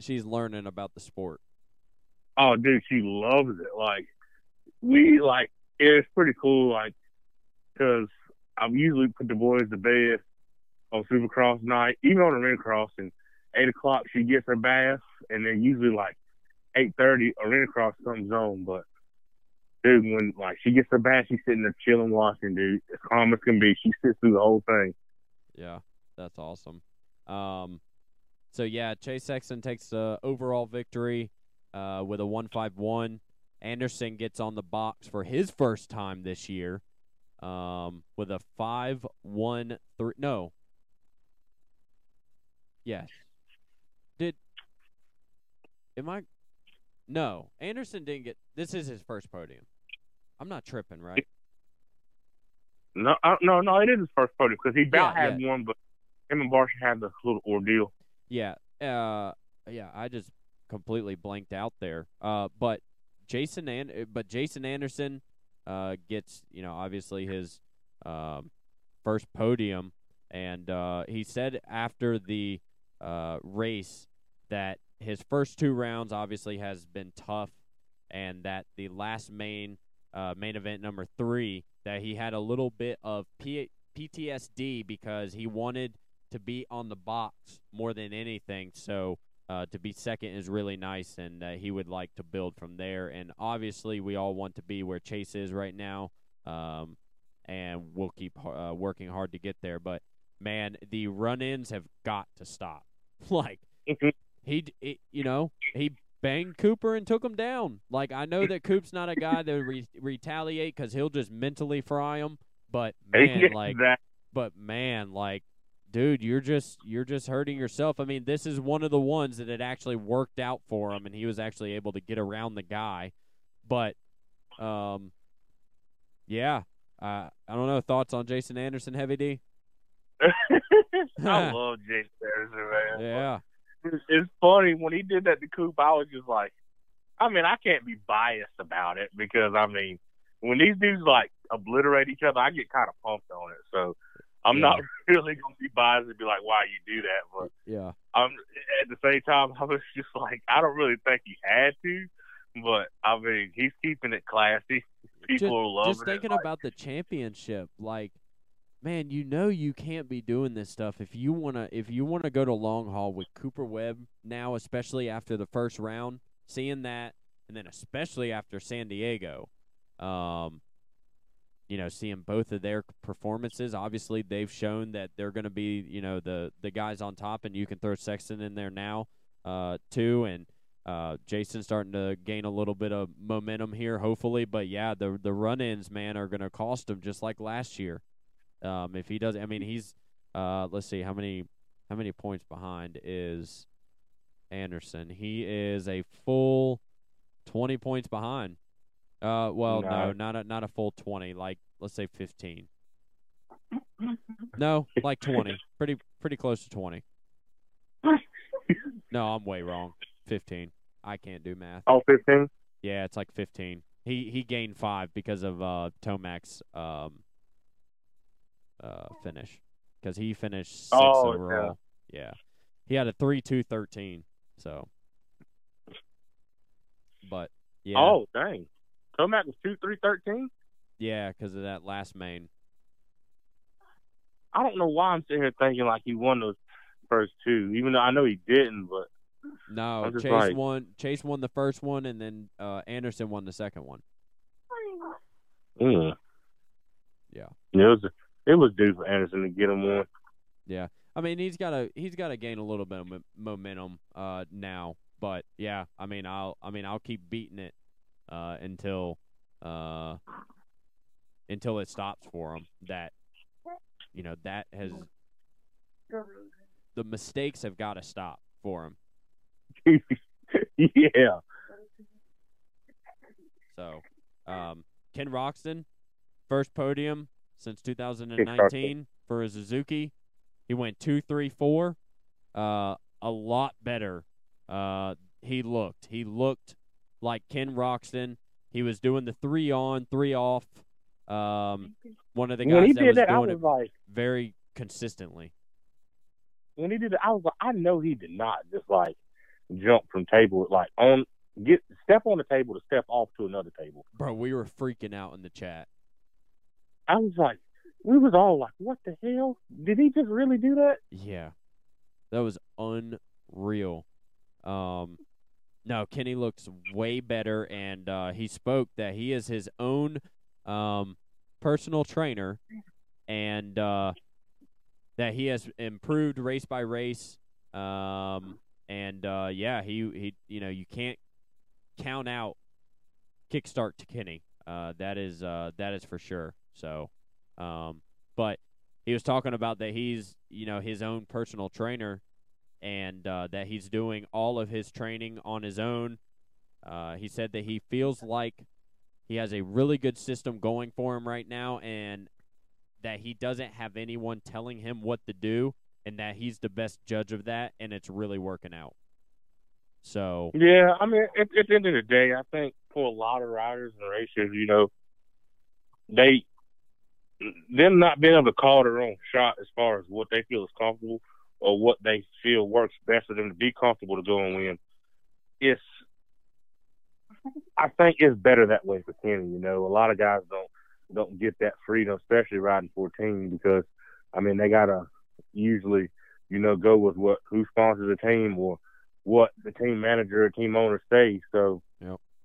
she's learning about the sport. Oh, dude, she loves it. Like, it's pretty cool, like, because I usually put the boys to bed on Supercross night, even on the Rent-A-Cross, and 8 o'clock she gets her bath, and then usually like 8:30 a Rent-A-Cross comes on. But dude, when like she gets her bath, she's sitting there chilling, watching, dude, as calm as can be. She sits through the whole thing. Yeah, that's awesome. So yeah, Chase Sexton takes the overall victory with a 151. Anderson gets on the box for his first time this year with a 5-1-3. No. Yes. Did No, Anderson didn't get. This is his first podium. I'm not tripping, right? No, it is his first podium because he had one, but him and Barsh had this little ordeal. Yeah. I just completely blanked out there. But Jason Anderson gets, obviously his first podium, and he said after the race that his first two rounds obviously has been tough, and that the last main event number 3 that he had a little bit of PTSD because he wanted to be on the box more than anything. So to be second is really nice, and he would like to build from there. And obviously we all want to be where Chase is right now, and we'll keep working hard to get there. But, man, the run-ins have got to stop. Like, he banged Cooper and took him down. Like, I know that Coop's not a guy to retaliate because he'll just mentally fry him. But man, dude, you're just hurting yourself. I mean, this is one of the ones that it actually worked out for him, and he was actually able to get around the guy. But, I don't know. Thoughts on Jason Anderson, Heavy D? I love Jason Anderson, man. Yeah. It's funny when he did that to Coop. I was just like, I can't be biased about it because when these dudes obliterate each other, I get kind of pumped on it. So I'm not really gonna be biased and be like, why you do that? But yeah, at the same time, I was just like, I don't really think he had to, but he's keeping it classy. People are just thinking about the championship, Man, you can't be doing this stuff if you wanna go to long haul with Cooper Webb now, especially after the first round, seeing that, and then especially after San Diego, seeing both of their performances. Obviously, they've shown that they're going to be the guys on top, and you can throw Sexton in there now too, and Jason's starting to gain a little bit of momentum here, hopefully. But yeah, the run-ins, man, are going to cost him just like last year. If he does, he's let's see how many points behind is Anderson. He is a full 20 points behind. Not a full 20. Let's say 15. No, 20. Pretty close to 20. No, I'm way wrong. 15. I can't do math. Oh, 15? Yeah, it's 15. He gained 5 because of Tomac's finish, because he finished 6 overall. Yeah, he had a 3-2-13. So, but yeah. Oh dang, Tomac was 2-3-13. Yeah, because of that last main. I don't know why I'm sitting here thinking he won those first two, even though I know he didn't. But no, Chase won the first one, and then Anderson won the second one. Mm. Yeah. Yeah. It was due for Anderson to get him one. Yeah, he's got to gain a little bit of momentum now. But yeah, I'll keep beating it until it stops for him. That that has the mistakes have got to stop for him. Yeah. So, Ken Roczen, first podium since 2019 for a Suzuki. He went 2-3-4. A lot better. He looked like Ken Roczen. He was doing the 3-on, 3-off. One of the guys that was doing it very consistently. When he did it, I was like, I know he did not just jump from table, step on the table to step off to another table. Bro, we were freaking out in the chat. I was we was all what the hell? Did he just really do that? Yeah. That was unreal. No, Kenny looks way better, and he spoke that he is his own personal trainer, and that he has improved race by race. You can't count out kickstart to Kenny. That is for sure. So, but he was talking about that he's his own personal trainer, and that he's doing all of his training on his own. He said that he feels like he has a really good system going for him right now, and that he doesn't have anyone telling him what to do, and that he's the best judge of that, and it's really working out. So yeah, I mean, at the end of the day, I think for a lot of riders and racers, you know, them not being able to call their own shot as far as what they feel is comfortable or what they feel works best for them to be comfortable to go and win, I think it's better that way for Kenny. You know, a lot of guys don't get that freedom, especially riding 14, because, I mean, they got to usually, you know, go with who sponsors the team or what the team manager or team owner says. So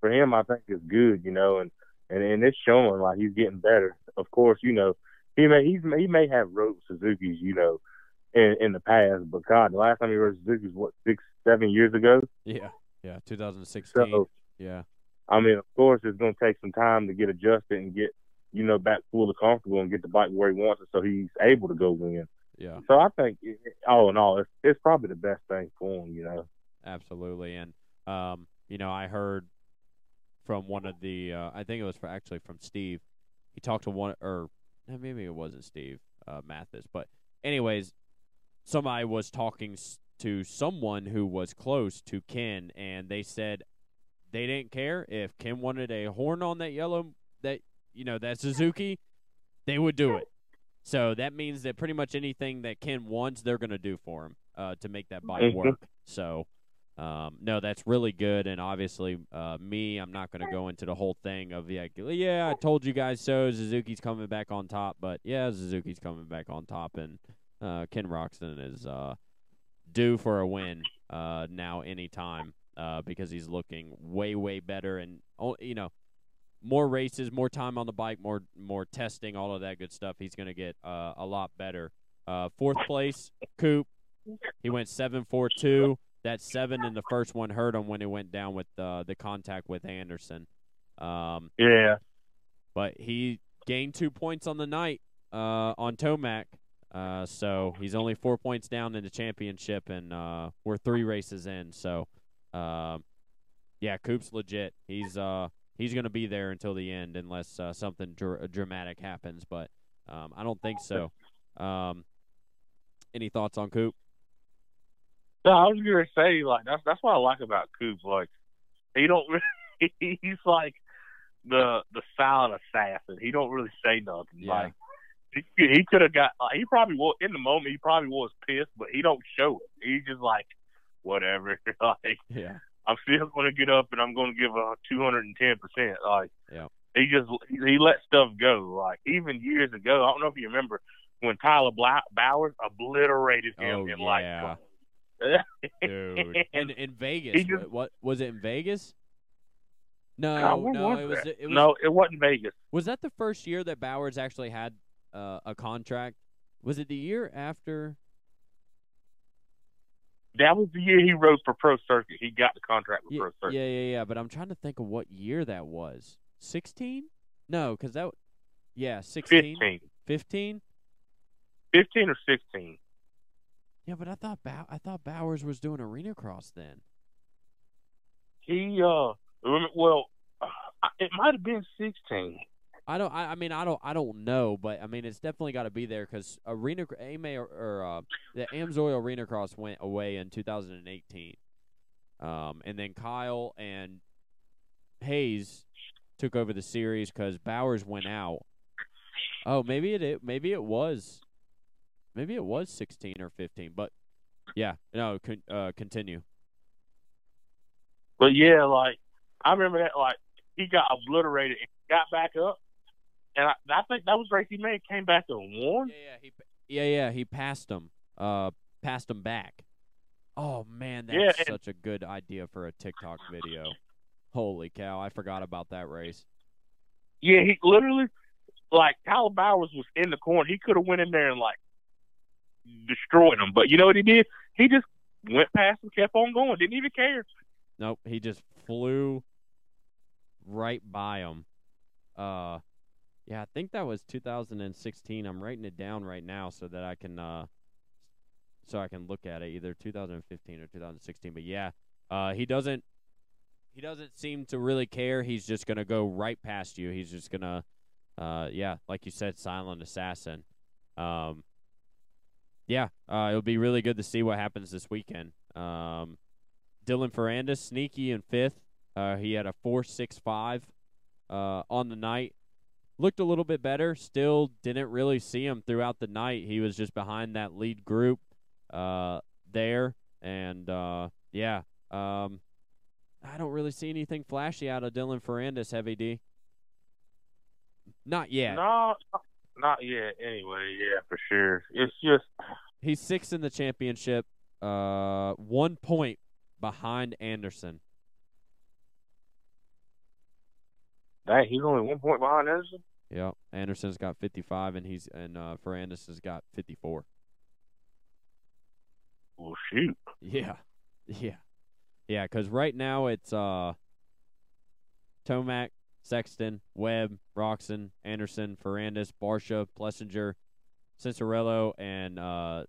for him, I think it's good, you know, and it's showing like he's getting better. Of course, you know, he may have rode Suzuki's, you know, in the past, but God, the last time he rode Suzuki was, what, 6-7 years ago? Yeah, 2016. So, yeah. I mean, of course, it's going to take some time to get adjusted and get, you know, back fully comfortable and get the bike where he wants it so he's able to go win. Yeah. So I think, all in all, it's probably the best thing for him, you know. Absolutely. And, you know, I heard from one of the I think it was from Steve. He talked to maybe it wasn't Steve Mathis. But anyways, somebody was talking to someone who was close to Ken, and they said they didn't care if Ken wanted a horn on that yellow, that, you know, that Suzuki, they would do it. So that means that pretty much anything that Ken wants, they're going to do for him to make that bike work. So, no, that's really good. And obviously, I'm not going to go into the whole thing of, I told you guys so, Suzuki's coming back on top. But, yeah, Suzuki's coming back on top. And Ken Roczen is due for a win now anytime because he's looking way, way better. And, you know, more races, more time on the bike, more testing, all of that good stuff. He's going to get a lot better. Fourth place, Coop. He went 7.42. That 7 in the first one hurt him when he went down with the contact with Anderson. Yeah. But he gained 2 points on the night on Tomac. So he's only 4 points down in the championship, and we're 3 races in. So, yeah, Coop's legit. He's going to be there until the end unless something dramatic happens, but I don't think so. Any thoughts on Coop? No, I was going to say, like, that's what I like about Coop. Like, he don't really – he's like the silent assassin. He don't really say nothing. Yeah. Like, he could have got – like, he probably was – in the moment, he probably was pissed, but he don't show it. He's just like, whatever. Like, yeah. I'm still going to get up, and I'm going to give a 210%. Like, yeah. He let stuff go. Like, even years ago, I don't know if you remember when Tyler Bowers obliterated him like, dude, in Vegas. What was it in Vegas? No, it wasn't Vegas. Was that the first year that Bowers actually had a contract? Was it the year after? That was the year he rode for Pro Circuit. He got the contract with Pro Circuit. Yeah. But I'm trying to think of what year that was. 16? No, because 16. 15? 15 or 16. Yeah, but I thought Bowers was doing arena cross then. He it might have been 16. I don't know, but I mean, it's definitely got to be there because the Amsoil Arena Cross went away in 2018, and then Kyle and Hayes took over the series because Bowers went out. Oh, maybe it was 16 or 15, but yeah, no, continue. But yeah, like I remember that, like he got obliterated and got back up. And I think that was the race he made. Came back and won. Yeah. He passed him. Passed him back. Oh man, that's such a good idea for a TikTok video. Holy cow! I forgot about that race. Yeah, he literally, like Kyle Bowers was in the corner. He could have went in there and like destroyed him, but you know what he did? He just went past and kept on going. Didn't even care. Nope, he just flew right by him. Yeah, I think that was 2016. I'm writing it down right now so that I can so I can look at it, either 2015 or 2016. But yeah, he doesn't seem to really care. He's just gonna go right past you. He's just gonna, yeah, like you said, silent assassin. Yeah, it'll be really good to see what happens this weekend. Dylan Ferrandis, sneaky in fifth. He had a 4.65 on the night. Looked a little bit better. Still didn't really see him throughout the night. He was just behind that lead group there. And, yeah, I don't really see anything flashy out of Dylan Ferrandis, Heavy D. Not yet. No, not yet anyway. Yeah, for sure. It's just he's sixth in the championship, 1 point behind Anderson. Dang, he's only 1 point behind Anderson? Yeah, Anderson's got 55, and Ferrandis has got 54. Well, shoot. Yeah, because right now it's Tomac, Sexton, Webb, Roczen, Anderson, Ferrandis, Barsha, Plessinger, Cicerello, and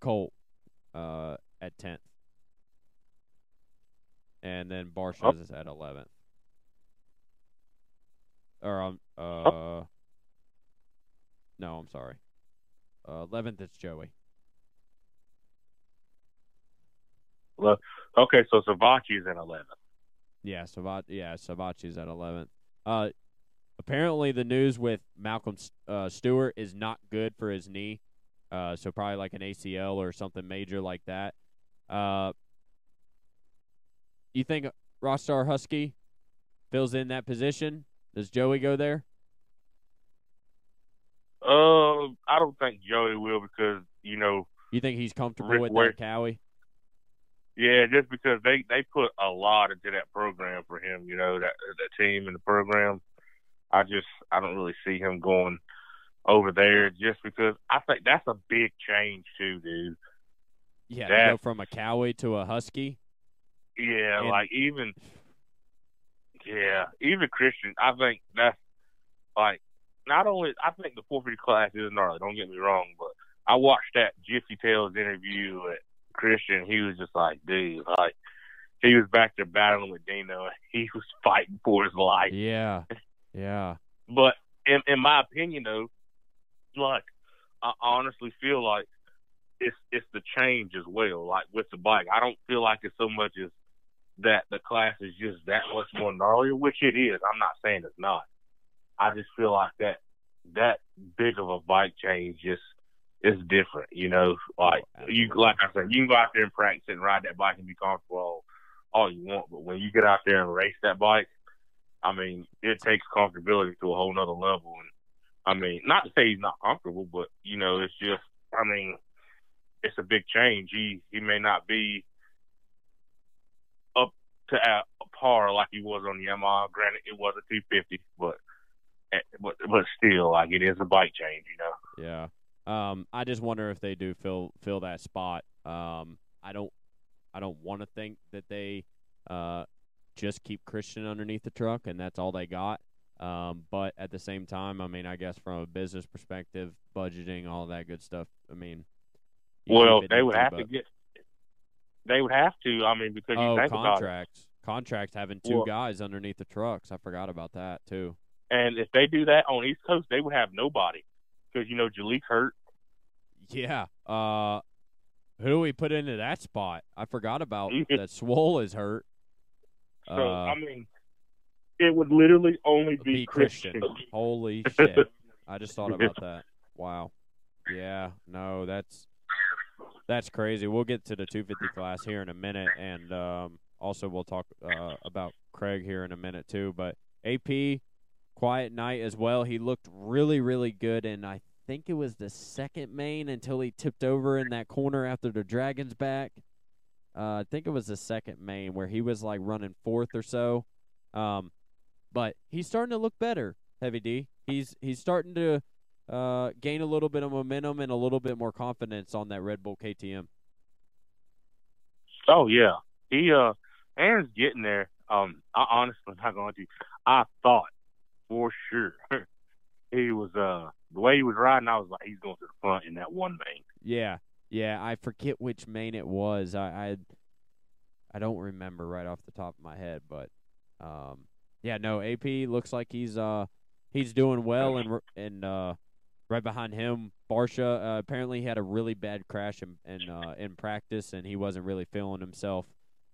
Colt at 10th. And then Barsha is at 11th. No, I'm sorry. 11th is Joey. Okay, so Savacci's at 11th. Yeah, Savacci's at 11th. Apparently the news with Malcolm Stewart is not good for his knee, so probably like an ACL or something major like that. You think Rockstar Husky fills in that position? Does Joey go there? I don't think Joey will because, you know. You think he's comfortable with that, Cowie? Yeah, just because they put a lot into that program for him, you know, that team and the program. I don't really see him going over there just because I think that's a big change too, dude. Yeah, to go from a Cowie to a Husky? Yeah, and, like even – yeah, even Christian, I think that's, like, not only, I think the 450 class is gnarly, don't get me wrong, but I watched that Jiffy Tales interview with Christian. He was just like, dude, like, he was back there battling with Dino, and he was fighting for his life. Yeah. But in my opinion, though, like, I honestly feel like it's the change as well, like, with the bike. I don't feel like it's so much as that the class is just that much more gnarly, which it is. I'm not saying it's not. I just feel like that big of a bike change just is different, you know. Like like I said, you can go out there and practice and ride that bike and be comfortable all you want, but when you get out there and race that bike, I mean, it takes comfortability to a whole nother level. And I mean, not to say he's not comfortable, but you know, it's just, I mean, it's a big change. He may not be to a par like he was on Yamaha. Granted, it was a 250, but still, like, it is a bike change, you know. Yeah. I just wonder if they do fill that spot. I don't want to think that they just keep Christian underneath the truck and that's all they got. But at the same time, I mean, I guess from a business perspective, budgeting, all that good stuff. I mean, well, they would have to get. They would have to, I mean, because you think contracts. About contracts having two guys underneath the trucks. I forgot about that, too. And if they do that on East Coast, they would have nobody. Because, you know, Jalik hurt. Yeah. Who do we put into that spot? I forgot about that Swole is hurt. So, I mean, it would literally only be Christian. Holy shit. I just thought about that. Wow. Yeah. No, That's crazy. We'll get to the 250 class here in a minute, and also we'll talk about Craig here in a minute too. But AP, quiet night as well. He looked really, really good, and I think it was the second main until he tipped over in that corner after the Dragon's back. I think it was the second main where he was like running fourth or so. But he's starting to look better, Heavy D. He's starting to gain a little bit of momentum and a little bit more confidence on that Red Bull KTM. Oh yeah, he Aaron's getting there. I honestly not going to. I thought for sure he was the way he was riding. I was like, he's going to the front in that one main. Yeah, Yeah, I forget which main it was. I don't remember right off the top of my head, but yeah, no, AP looks like he's doing well, and right behind him, Barsha apparently he had a really bad crash in practice, and he wasn't really feeling himself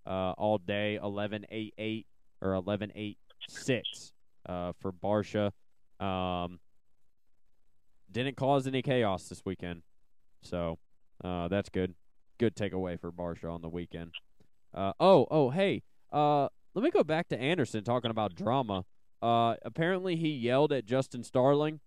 all day. 11.88 or 11.86 for Barsha. Didn't cause any chaos this weekend, so that's good. Good takeaway for Barsha on the weekend. Let me go back to Anderson talking about drama. Apparently he yelled at Justin Starling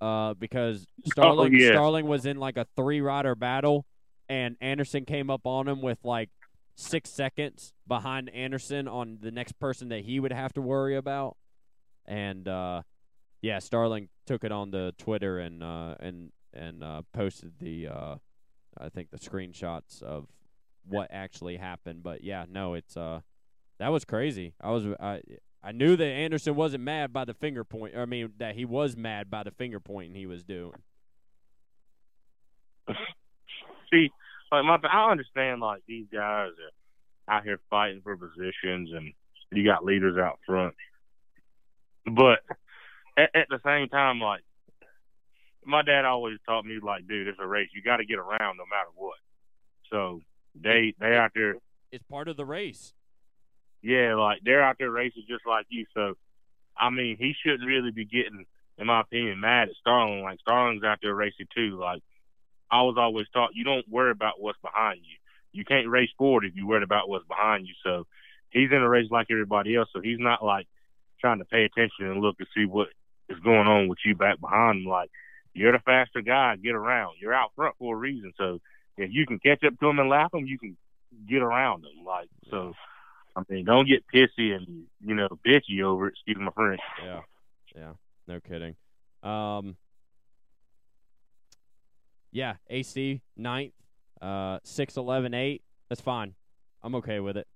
because Starling Starling was in like a three-rider battle, and Anderson came up on him with like 6 seconds behind Anderson on the next person that he would have to worry about. And yeah, Starling took it on the Twitter and posted the I think the screenshots of what actually happened. But yeah, no, it's that was crazy. I knew that Anderson wasn't mad by the finger point. I mean, that he was mad by the finger pointing he was doing. See, like I understand, like, these guys are out here fighting for positions, and you got leaders out front. But at the same time, like, my dad always taught me, like, dude, it's a race. You got to get around no matter what. So they out there. It's part of the race. Yeah, like, they're out there racing just like you. So, I mean, he shouldn't really be getting, in my opinion, mad at Starling. Like, Starling's out there racing too. Like, I was always taught, you don't worry about what's behind you. You can't race forward if you're worried about what's behind you. So, he's in a race like everybody else. So, he's not, like, trying to pay attention and look and see what is going on with you back behind him. Like, you're the faster guy. Get around. You're out front for a reason. So, if you can catch up to him and lap him, you can get around him. Like, so... I mean, don't get pissy and, you know, bitchy over it. Excuse my French. Yeah. Yeah. No kidding. Yeah. AC, 9th, 6-11-8. That's fine. I'm okay with it.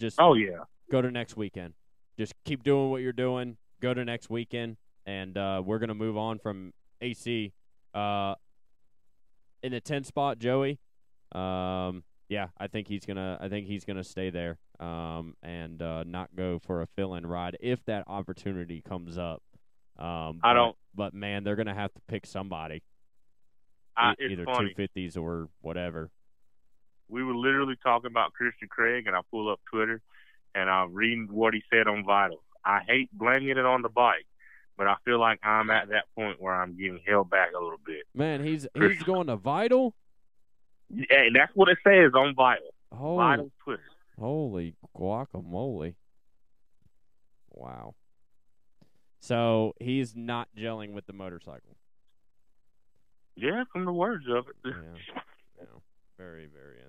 Just go to next weekend. Just keep doing what you're doing. Go to next weekend. And we're going to move on from AC. In the 10th spot, Joey. Yeah, I think he's gonna stay there and not go for a fill-in ride if that opportunity comes up. But man, they're gonna have to pick somebody, either 250s or whatever. We were literally talking about Christian Craig, and I pull up Twitter, and I'm reading what he said on Vital. I hate blaming it on the bike, but I feel like I'm at that point where I'm getting held back a little bit. Man, he's going to Vital. Yeah, that's what it says on Vital. Vital Twitter. Holy guacamole. Wow. So he's not gelling with the motorcycle. Yeah, from the words of it. Yeah. Very, very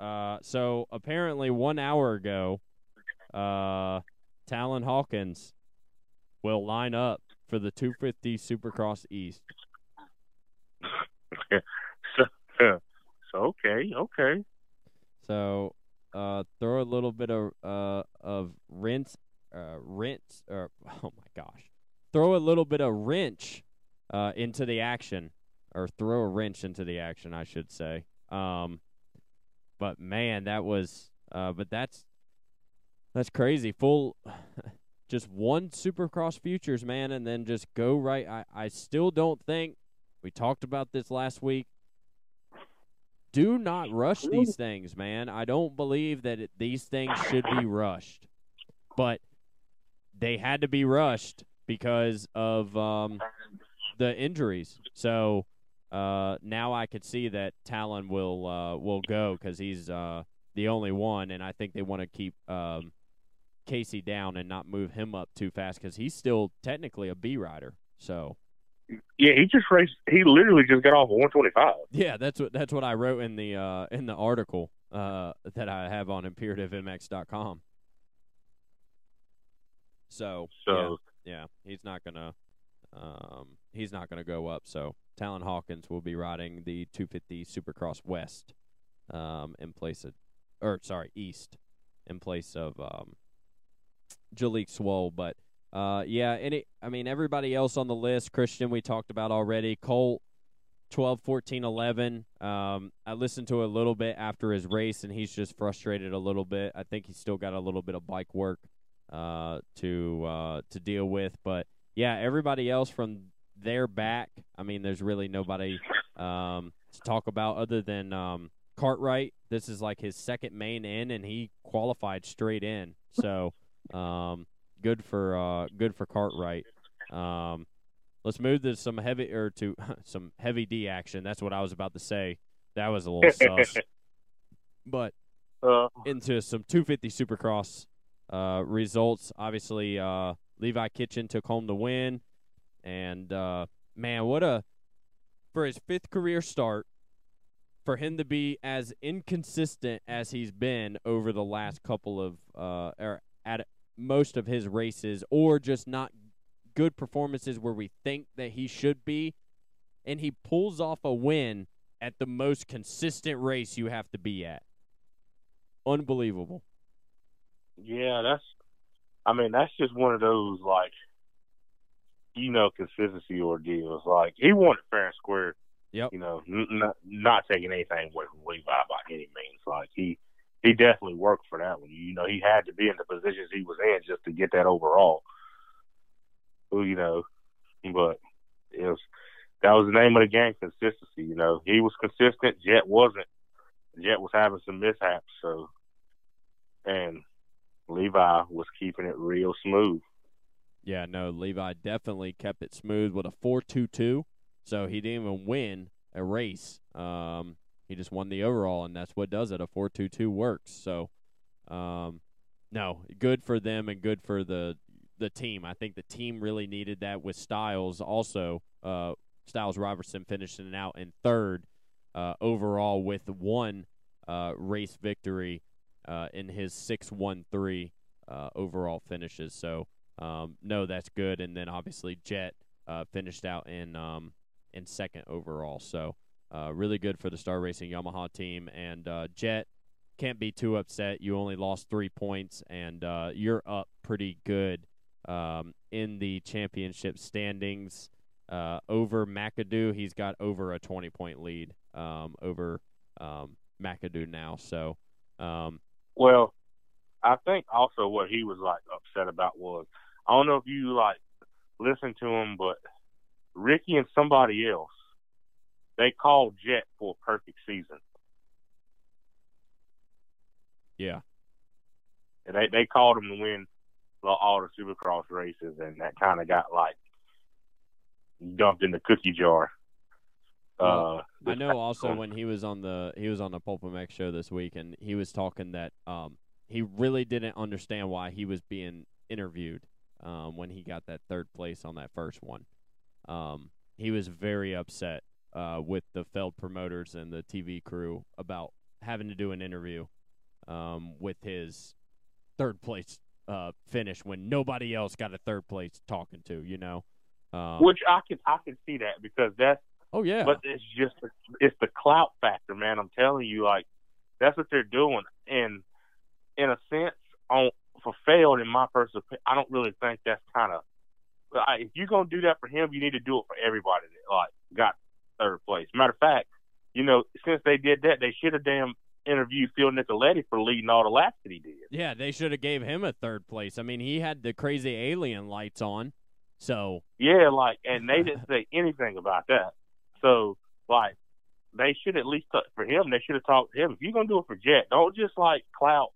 interesting. So apparently 1 hour ago, Talon Hawkins will line up for the 250 Supercross East. So okay. So, throw a little bit of rinse, or oh my gosh, throw a little bit of wrench, into the action, or throw a wrench into the action, I should say. But man, that was, but that's crazy. Full, just one Supercross Futures, man, and then just go right. I still don't think we talked about this last week. Do not rush these things, man. I don't believe that these things should be rushed. But they had to be rushed because of the injuries. So now I could see that Talon will go because he's the only one, and I think they want to keep Casey down and not move him up too fast because he's still technically a B rider. So. Yeah, he just raced. He literally just got off of 125. Yeah, that's what I wrote in the article that I have on ImperativeMX.com. So yeah, he's not gonna go up. So Talon Hawkins will be riding the 250 Supercross West, East, in place of Jalik Swole, but. Everybody else on the list, Christian, we talked about already. Colt, 12, 14, 11. I listened to a little bit after his race, and he's just frustrated a little bit. I think he's still got a little bit of bike work to deal with. But, yeah, everybody else from their back, I mean, there's really nobody to talk about other than Cartwright. This is like his second main in, and he qualified straight in. So good for Cartwright. Let's move to some Heavy D action. That's what I was about to say. That was a little sus. But into some 250 Supercross results. Obviously, Levi Kitchen took home the win. And, man, for his fifth career start, for him to be as inconsistent as he's been over the last couple of or at most of his races, or just not good performances where we think that he should be, and he pulls off a win at the most consistent race you have to be at. Unbelievable. Yeah, that's just one of those, like, you know, consistency ordeals. Like, he won it fair and square. Yep. You know, not taking anything away from Levi by any means. Like, he definitely worked for that one. You know, he had to be in the positions he was in just to get that overall. You know, but that was the name of the game, consistency. You know, he was consistent. Jet wasn't. Jet was having some mishaps. So, and Levi was keeping it real smooth. Yeah, no, Levi definitely kept it smooth with a 4.22. So he didn't even win a race. He just won the overall, and that's what does it. A 4.22 works. So, no, good for them and good for the team. I think the team really needed that with Styles also. Styles Robertson finishing out in third overall with one race victory in his 6.13 overall finishes. So, no, that's good. And then obviously Jet finished out in second overall. So really good for the Star Racing Yamaha team. And Jet, can't be too upset. You only lost 3 points, and you're up pretty good in the championship standings over McAdoo. He's got over a 20-point lead over McAdoo now. So, well, I think also what he was like upset about was, I don't know if you like listened to him, but Ricky and somebody else, they called Jet for a perfect season. Yeah, and they called him to win all the Supercross races, and that kind of got like dumped in the cookie jar. I know also when he was on the Pulp MX show this week, and he was talking that he really didn't understand why he was being interviewed when he got that third place on that first one. He was very upset with the Feld promoters and the TV crew about having to do an interview with his third place finish when nobody else got a third place talking to, you know. Which I can see that, because that's oh yeah, but it's just it's the clout factor, man. I'm telling you, like, that's what they're doing. And in a sense, for Feld, in my personal opinion, I don't really think that's kind of like, if you're gonna do that for him, you need to do it for everybody that like got third place. Matter of fact, you know, since they did that, they should have damn interviewed Phil Nicoletti for leading all the laps that he did. Yeah, they should have gave him a third place. I mean, he had the crazy alien lights on, so yeah, like, and they didn't say anything about that. So like, they should at least for him. They should have talked to him. If you're gonna do it for Jet, don't just like clout,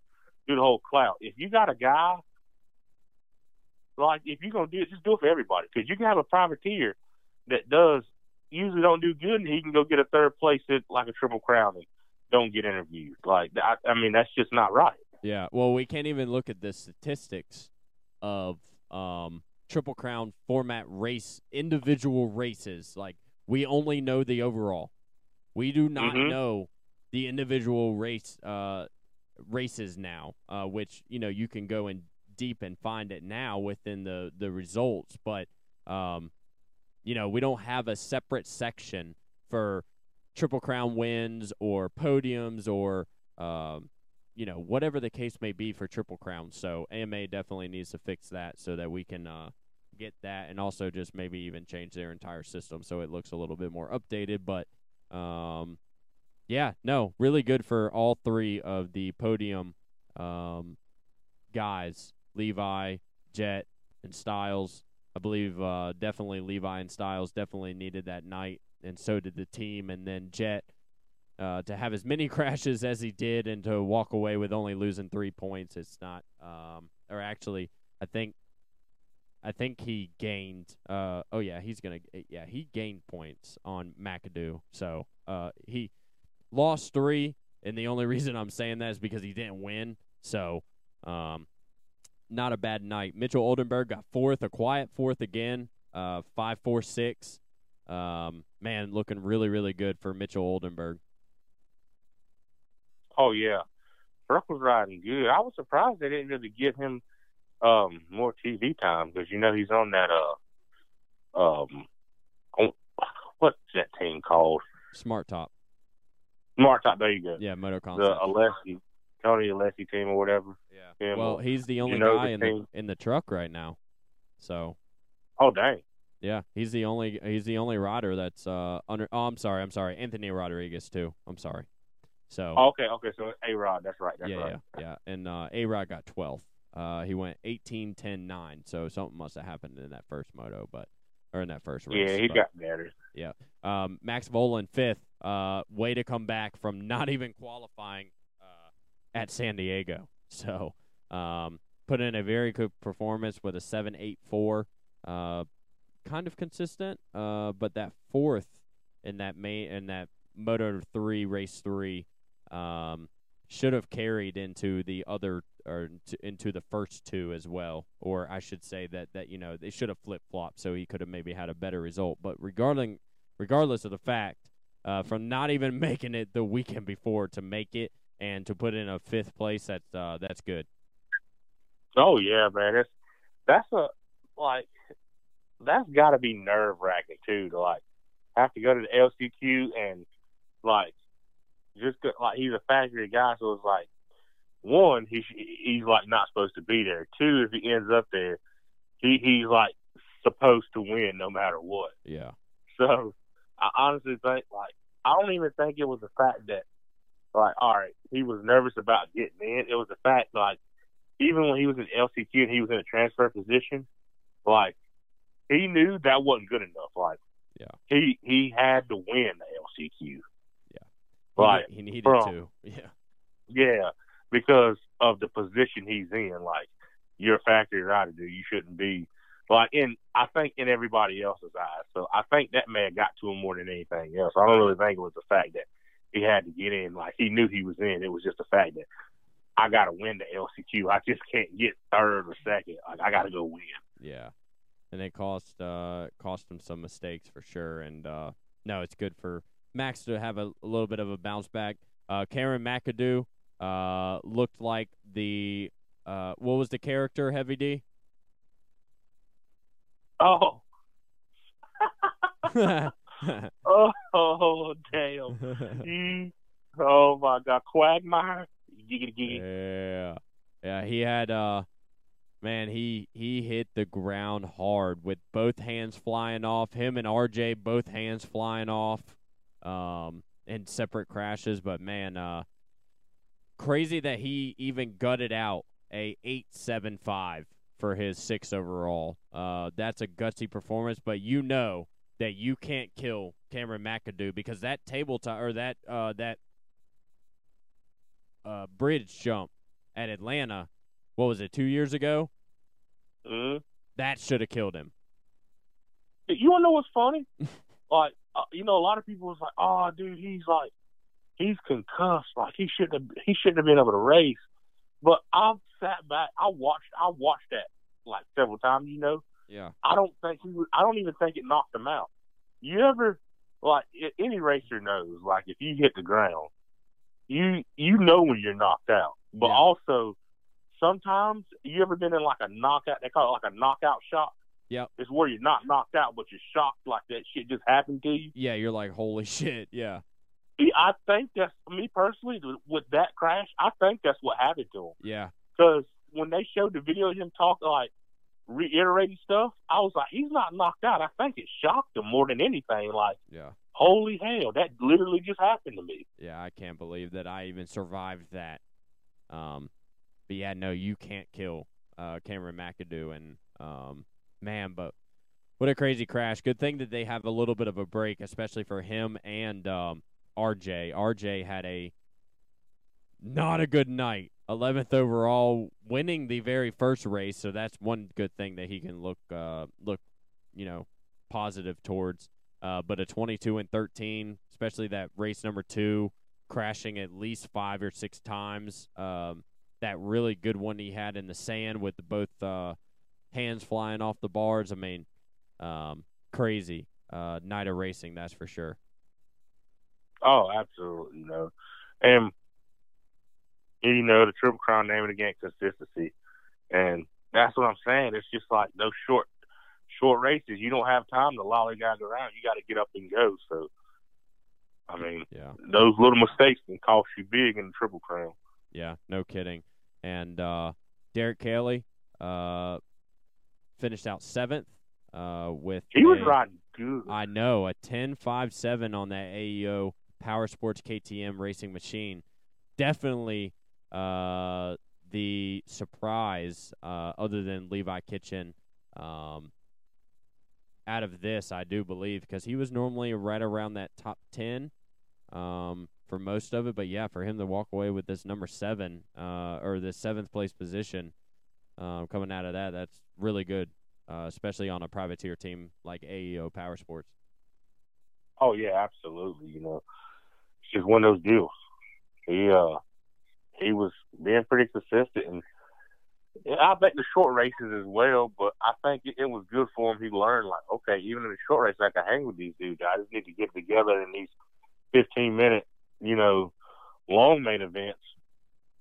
do the whole clout. If you got a guy, like, if you're gonna do it, just do it for everybody, because you can have a privateer that usually don't do good, and he can go get a third place at like a Triple Crown. Don't get interviewed. Like, I mean, that's just not right. Yeah, well, we can't even look at the statistics of Triple Crown format race, individual races. Like, we only know the overall. We do not know the individual races now, which, you know, you can go in deep and find it now within the results. But, you know, we don't have a separate section for Triple Crown wins or podiums or, you know, whatever the case may be for Triple Crown. So AMA definitely needs to fix that so that we can get that, and also just maybe even change their entire system so it looks a little bit more updated. But yeah, no, really good for all three of the podium guys, Levi, Jet, and Styles. I believe definitely Levi and Styles definitely needed that night, and so did the team. And then Jet, to have as many crashes as he did and to walk away with only losing 3 points, it's not or actually I think he gained oh yeah, he's going to yeah, he gained points on McAdoo. So, he lost 3, and the only reason I'm saying that is because he didn't win. So, not a bad night. Mitchell Oldenburg got fourth, a quiet fourth again, 5-4-6. Man, looking really, really good for Mitchell Oldenburg. Oh, yeah. Burke was riding good. I was surprised they didn't really give him more TV time because, you know, he's on that, what's that team called? Smart Top. Smart Top, there you go. Yeah, Moto Concept. The Alessi, Tony Alessi team or whatever. Yeah. Him, well, he's the only guy in the truck right now. So. Oh, dang. Yeah, he's the only rider that's under. Oh, I'm sorry, Anthony Rodriguez too. I'm sorry. So okay, so A-Rod, that's right. That's right. Yeah. And A-Rod got 12th. He went 18-10-9. So something must have happened in that first moto, or in that first race. Yeah, got better. Yeah. Max Volan 5th. Way to come back from not even qualifying at San Diego. So put in a very good performance with a 7.84. Kind of consistent, but that fourth in that Moto 3 race 3 should have carried into the other into the first two as well, or I should say that you know, they should have flip-flopped, so he could have maybe had a better result. But regardless of the fact, from not even making it the weekend before to make it and to put in a 5th place, that's good. Oh yeah, man, that's got to be nerve-wracking, too, to, have to go to the LCQ and, he's a factory guy, so it's, one, he's not supposed to be there. Two, if he ends up there, he's supposed to win no matter what. Yeah. So, I honestly think, I don't even think it was the fact that, all right, he was nervous about getting in. It was the fact, even when he was in LCQ and he was in a transfer position, he knew that wasn't good enough. Yeah, he had to win the LCQ. Yeah, he needed to. Yeah, because of the position he's in. You're a factory rider, dude. You shouldn't be I think in everybody else's eyes. So I think that man got to him more than anything else. I don't really think it was the fact that he had to get in. He knew he was in. It was just the fact that I got to win the LCQ. I just can't get third or second. I got to go win. Yeah. And it cost him some mistakes for sure. And, no, it's good for Max to have a little bit of a bounce back. Cameron McAdoo looked like the what was the character, Heavy D? Oh. oh, damn. Oh, my God. Quagmire? Yeah. Yeah, he had – man, he hit the ground hard with both hands flying off. Him and RJ, both hands flying off in separate crashes. But, man, crazy that he even gutted out a 8.75 for his 6th overall. That's a gutsy performance, but you know that you can't kill Cameron McAdoo because that bridge jump at Atlanta, what was it, 2 years ago? That should have killed him. You want to know what's funny? A lot of people was like, "Oh, dude, he's concussed. He shouldn't have been able to race." But I've sat back. I watched that several times. You know. Yeah. I don't even think it knocked him out. You ever any racer knows if you hit the ground, you know when you're knocked out. But also, sometimes, you ever been in a knockout? They call it a knockout shock. Yeah, it's where you're not knocked out, but you're shocked that shit just happened to you. Yeah, you're like, holy shit. Yeah. I think that's me personally with that crash. I think that's what happened to him. Yeah. Because when they showed the video of him talking, reiterating stuff, I was like, he's not knocked out. I think it shocked him more than anything. Like, yeah. Holy hell, that literally just happened to me. Yeah, I can't believe that I even survived that. But yeah, no, you can't kill Cameron McAdoo. And, man, but what a crazy crash. Good thing that they have a little bit of a break, especially for him and RJ. RJ had a not a good night. 11th overall, winning the very first race. So that's one good thing that he can look, you know, positive towards. But a 22 and 13, especially that race number 2, crashing at least 5 or 6 times. That really good one he had in the sand with both hands flying off the bars. I mean, crazy night of racing, that's for sure. Oh, absolutely, you know. And, you know, the Triple Crown, name it again, consistency. And that's what I'm saying. It's just like those short races, you don't have time to lollygag around. You got to get up and go. So, I mean, yeah, those little mistakes can cost you big in the Triple Crown. Yeah, no kidding. And Derek Kelly finished out 7th with he was riding good. I know, a 10.57 on that AEO Power Sports KTM racing machine. Definitely the surprise, other than Levi Kitchen, out of this, I do believe, because he was normally right around that top 10 for most of it. But, yeah, for him to walk away with this number 7 or the 7th place position coming out of that, that's really good, especially on a privateer team like AEO Power Sports. Oh, yeah, absolutely. You know, it's just one of those deals. He was being pretty consistent, and I bet the short races as well, but I think it was good for him. He learned, like, okay, even in the short race, I can hang with these dudes. I just need to get together in these 15-minute, you know, long main events,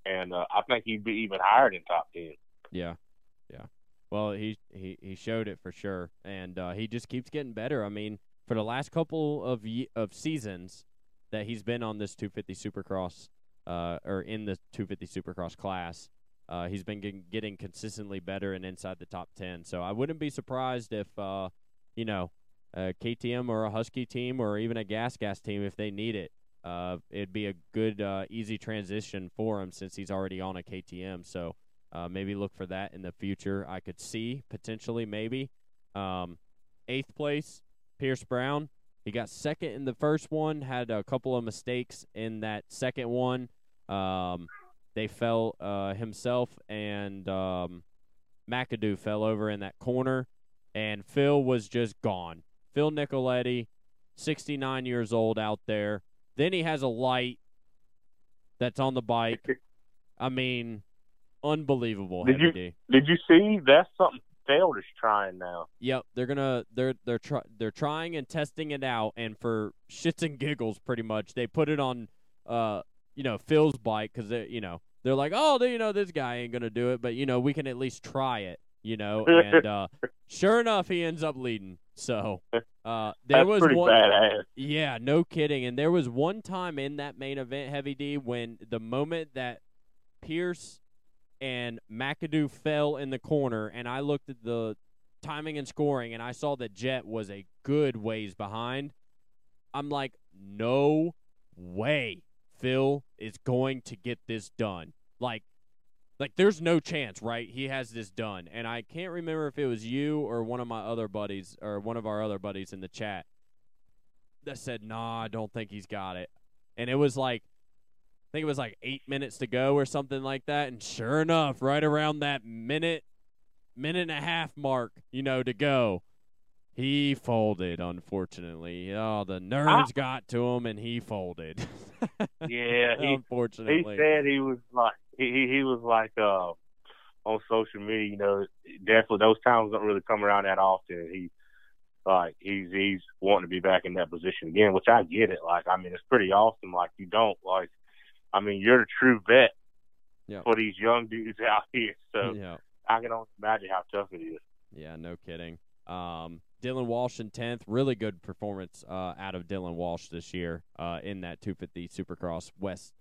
and I think he'd be even higher than top 10. Yeah, yeah. Well, he showed it for sure, and he just keeps getting better. I mean, for the last couple of seasons that he's been on this 250 Supercross, or in the 250 Supercross class, he's been getting consistently better and inside the top 10. So I wouldn't be surprised if, you know, a KTM or a Husky team or even a Gas team, if they need it, it'd be a good, easy transition for him since he's already on a KTM. So maybe look for that in the future. I could see potentially maybe 8th place, Pierce Brown. He got 2nd in the first one, had a couple of mistakes in that 2nd one. They fell, himself and McAdoo fell over in that corner, and Phil was just gone. Phil Nicoletti, 69 years old out there. Then he has a light that's on the bike. I mean, unbelievable. Did you see? That's something Failed is trying now. Yep, they're trying and testing it out, and for shits and giggles, pretty much they put it on, you know, Phil's bike because they're like, oh, you know, this guy ain't gonna do it, but you know, we can at least try it, you know, and sure enough, he ends up leading. So there was pretty badass. Yeah, no kidding. And there was one time in that main event, Heavy D, when the moment that Pierce and McAdoo fell in the corner, and I looked at the timing and scoring, and I saw that Jet was a good ways behind. I'm like, no way Phil is going to get this done. Like there's no chance, right? He has this done. And I can't remember if it was you or one of our other buddies in the chat that said, nah, I don't think he's got it. And it was like, I think it was like 8 minutes to go or something like that, and sure enough, right around that minute and a half mark, you know, to go, he folded, unfortunately. Oh, the nerves got to him, and he folded. Yeah, unfortunately. He said he was like, he was like, on social media, you know, definitely those times don't really come around that often. He's wanting to be back in that position again, which I get it. Like, I mean, it's pretty awesome. Like, you don't, like, I mean, you're the true vet, yep, for these young dudes out here. So yep, I can only imagine how tough it is. Yeah, no kidding. Dylan Walsh in 10th. Really good performance out of Dylan Walsh this year in that 250 Supercross West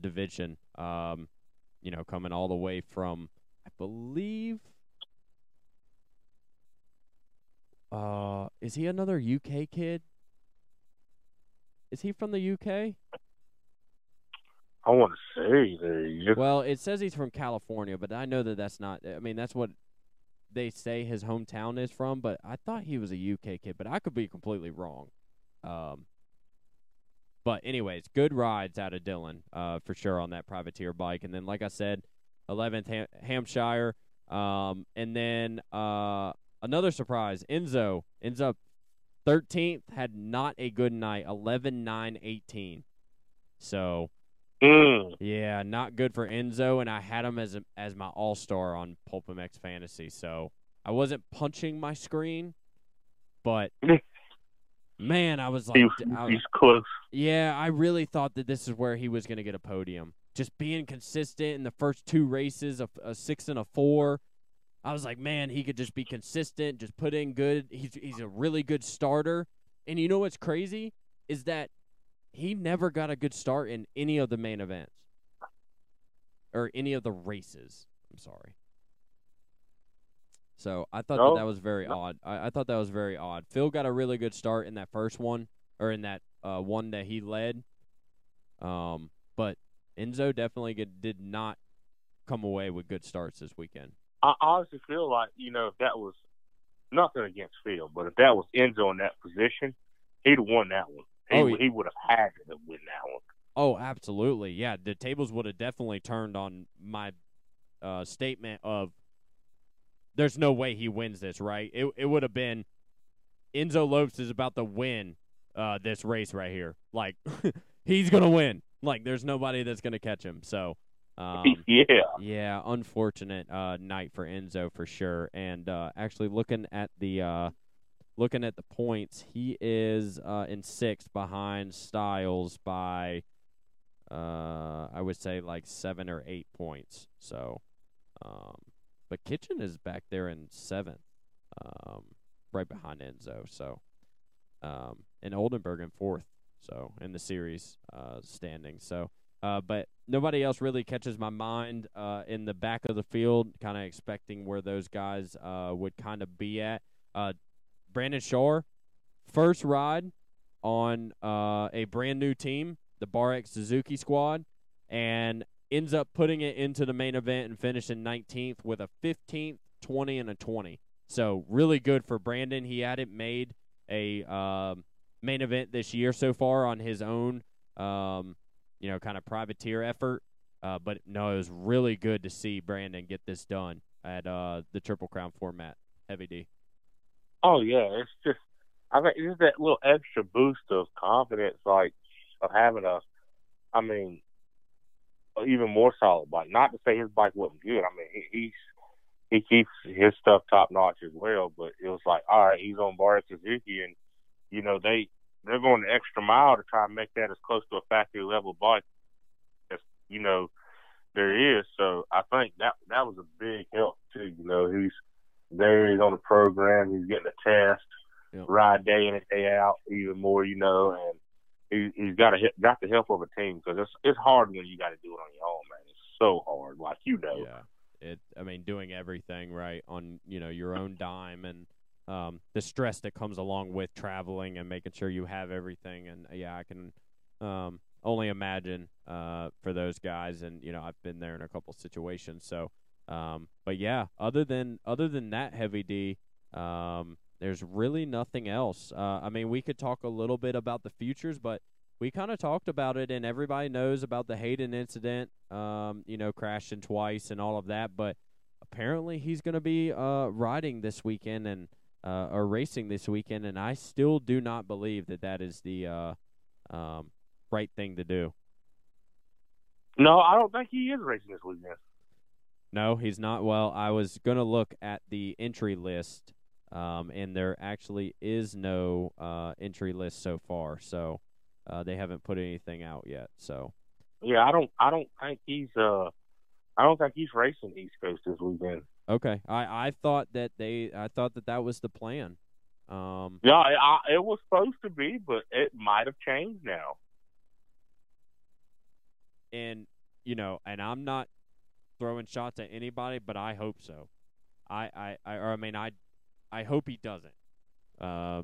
division. Coming all the way from, I believe, Is he another UK kid? Is he from the UK? I want to say that. Well, it says he's from California, but I know that that's not. I mean, that's what they say his hometown is from. But I thought he was a UK kid, but I could be completely wrong. But anyways, good rides out of Dylan for sure on that privateer bike. And then, like I said, 11th Hampshire, and then another surprise. Enzo ends up 13th. Had not a good night. 11-9-18. So. Yeah, not good for Enzo, and I had him as my all-star on Pulp MX Fantasy, so I wasn't punching my screen, but, man, I was like... He's close. Yeah, I really thought that this is where he was going to get a podium. Just being consistent in the first two races, a 6 and a 4, I was like, man, he could just be consistent, just put in good. He's a really good starter, and you know what's crazy is that he never got a good start in any of the main events. Or any of the races. I'm sorry. So, I thought that was very odd. I thought that was very odd. Phil got a really good start in that first one. Or in that one that he led. But Enzo definitely did not come away with good starts this weekend. I honestly feel like, you know, if that was nothing against Phil. But if that was Enzo in that position, he'd have won that one. He would have had to win that one. Oh, absolutely. Yeah, the tables would have definitely turned on my statement of there's no way he wins this, right? It would have been Enzo Lopes is about to win this race right here. Like, he's going to win. Like, there's nobody that's going to catch him. So, yeah, unfortunate night for Enzo for sure. And actually looking at the looking at the points, he is in 6th behind Styles by, I would say, like 7 or 8 points. So, but Kitchen is back there in 7th, right behind Enzo. So, and Oldenburg in 4th, so, in the series standing. So, but nobody else really catches my mind in the back of the field, kind of expecting where those guys would kind of be at. Brandon Shaw, first ride on a brand new team, the Bar X Suzuki squad, and ends up putting it into the main event and finishing 19th with a 15th, 20, and a 20. So really good for Brandon. He hadn't made a main event this year so far on his own, you know, kind of privateer effort. But no, it was really good to see Brandon get this done at the Triple Crown format, Heavy D. Oh, yeah, it's just, I mean, it's that little extra boost of confidence, like, of having a, I mean, even more solid bike. Not to say his bike wasn't good. I mean, he keeps his stuff top-notch as well, but it was like, all right, he's on Bar Suzuki, and, you know, they're going the extra mile to try and make that as close to a factory-level bike as, you know, there is. So I think that was a big help, too. You know, he's on the program. He's getting a test, ride day in and day out, even more, you know. And he's got the help of a team because it's hard when you got to do it on your own, man. It's so hard, like you know. Yeah, I mean, doing everything right on your own dime and the stress that comes along with traveling and making sure you have everything. And yeah, I can only imagine for those guys. And I've been there in a couple situations, so. But yeah, other than that, Heavy D, there's really nothing else. I mean, we could talk a little bit about the futures, but we kind of talked about it, and everybody knows about the Hayden incident, crashing twice and all of that. But apparently, he's going to be riding this weekend and or racing this weekend, and I still do not believe that is the right thing to do. No, I don't think he is racing this weekend. No, he's not. Well, I was going to look at the entry list, and there actually is no entry list so far. So they haven't put anything out yet. So yeah, I don't think he's racing East Coast this weekend. Okay, I thought that that was the plan. Yeah, it was supposed to be, but it might have changed now. And I'm not throwing shots at anybody, but I hope so. I hope he doesn't. go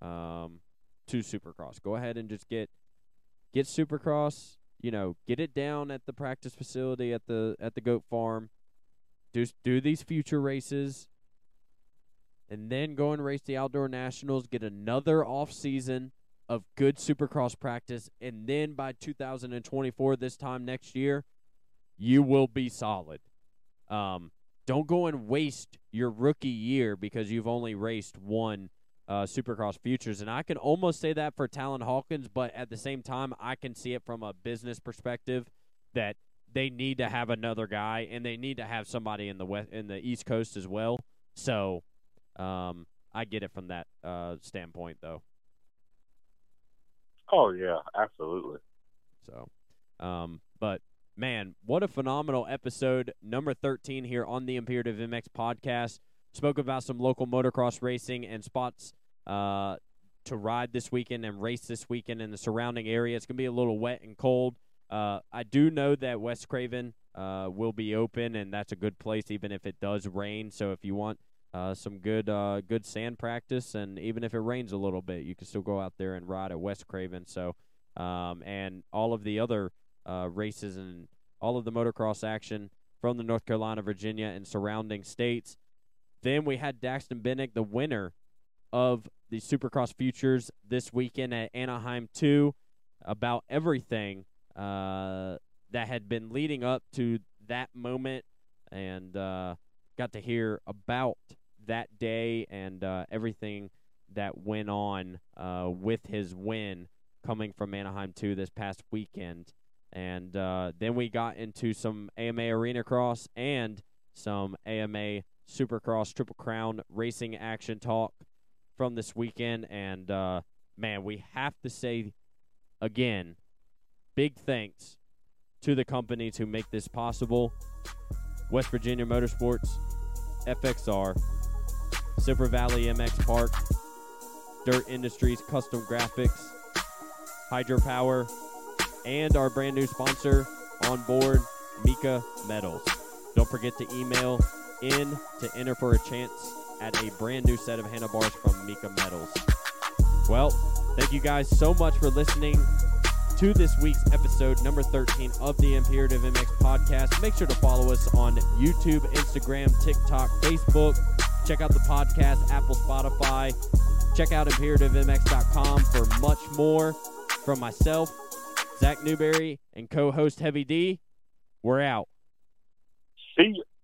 to Supercross. Go ahead and just get Supercross, you know, get it down at the practice facility at the Goat Farm. Do these future races, and then go and race the Outdoor Nationals, get another off season of good Supercross practice, and then by 2024, this time next year, you will be solid. Don't go and waste your rookie year because you've only raced one Supercross Futures. And I can almost say that for Talon Hawkins, but at the same time, I can see it from a business perspective that they need to have another guy, and they need to have somebody in the East Coast as well. So I get it from that standpoint, though. Oh, yeah, absolutely. So, but, man, what a phenomenal episode, number 13 here on the Imperative MX podcast. Spoke about some local motocross racing and spots to ride this weekend and race this weekend in the surrounding area. It's going to be a little wet and cold. I do know that West Craven will be open, and that's a good place even if it does rain. So if you want some good sand practice, and even if it rains a little bit, you can still go out there and ride at West Craven. So, and all of the other races and all of the motocross action from the North Carolina, Virginia, and surrounding states. Then we had Daxton Bennick, the winner of the Supercross Futures this weekend at Anaheim 2, about everything that had been leading up to that moment, and got to hear about that day and everything that went on with his win coming from Anaheim 2 this past weekend. And then we got into some AMA Arena Cross and some AMA Supercross Triple Crown racing action talk from this weekend. And, man, we have to say, again, big thanks to the companies who make this possible. West Virginia Motorsports, FXR, Silver Valley MX Park, Dirt Industries Custom Graphics, Hydropower, and our brand new sponsor on board, Mika Metals. Don't forget to email in to enter for a chance at a brand new set of handlebars from Mika Metals. Well, thank you guys so much for listening to this week's episode, number 13 of the Imperative MX podcast. Make sure to follow us on YouTube, Instagram, TikTok, Facebook. Check out the podcast, Apple, Spotify. Check out ImperativeMX.com for much more from myself, Zach Newberry, and co-host Heavy D. We're out. See ya.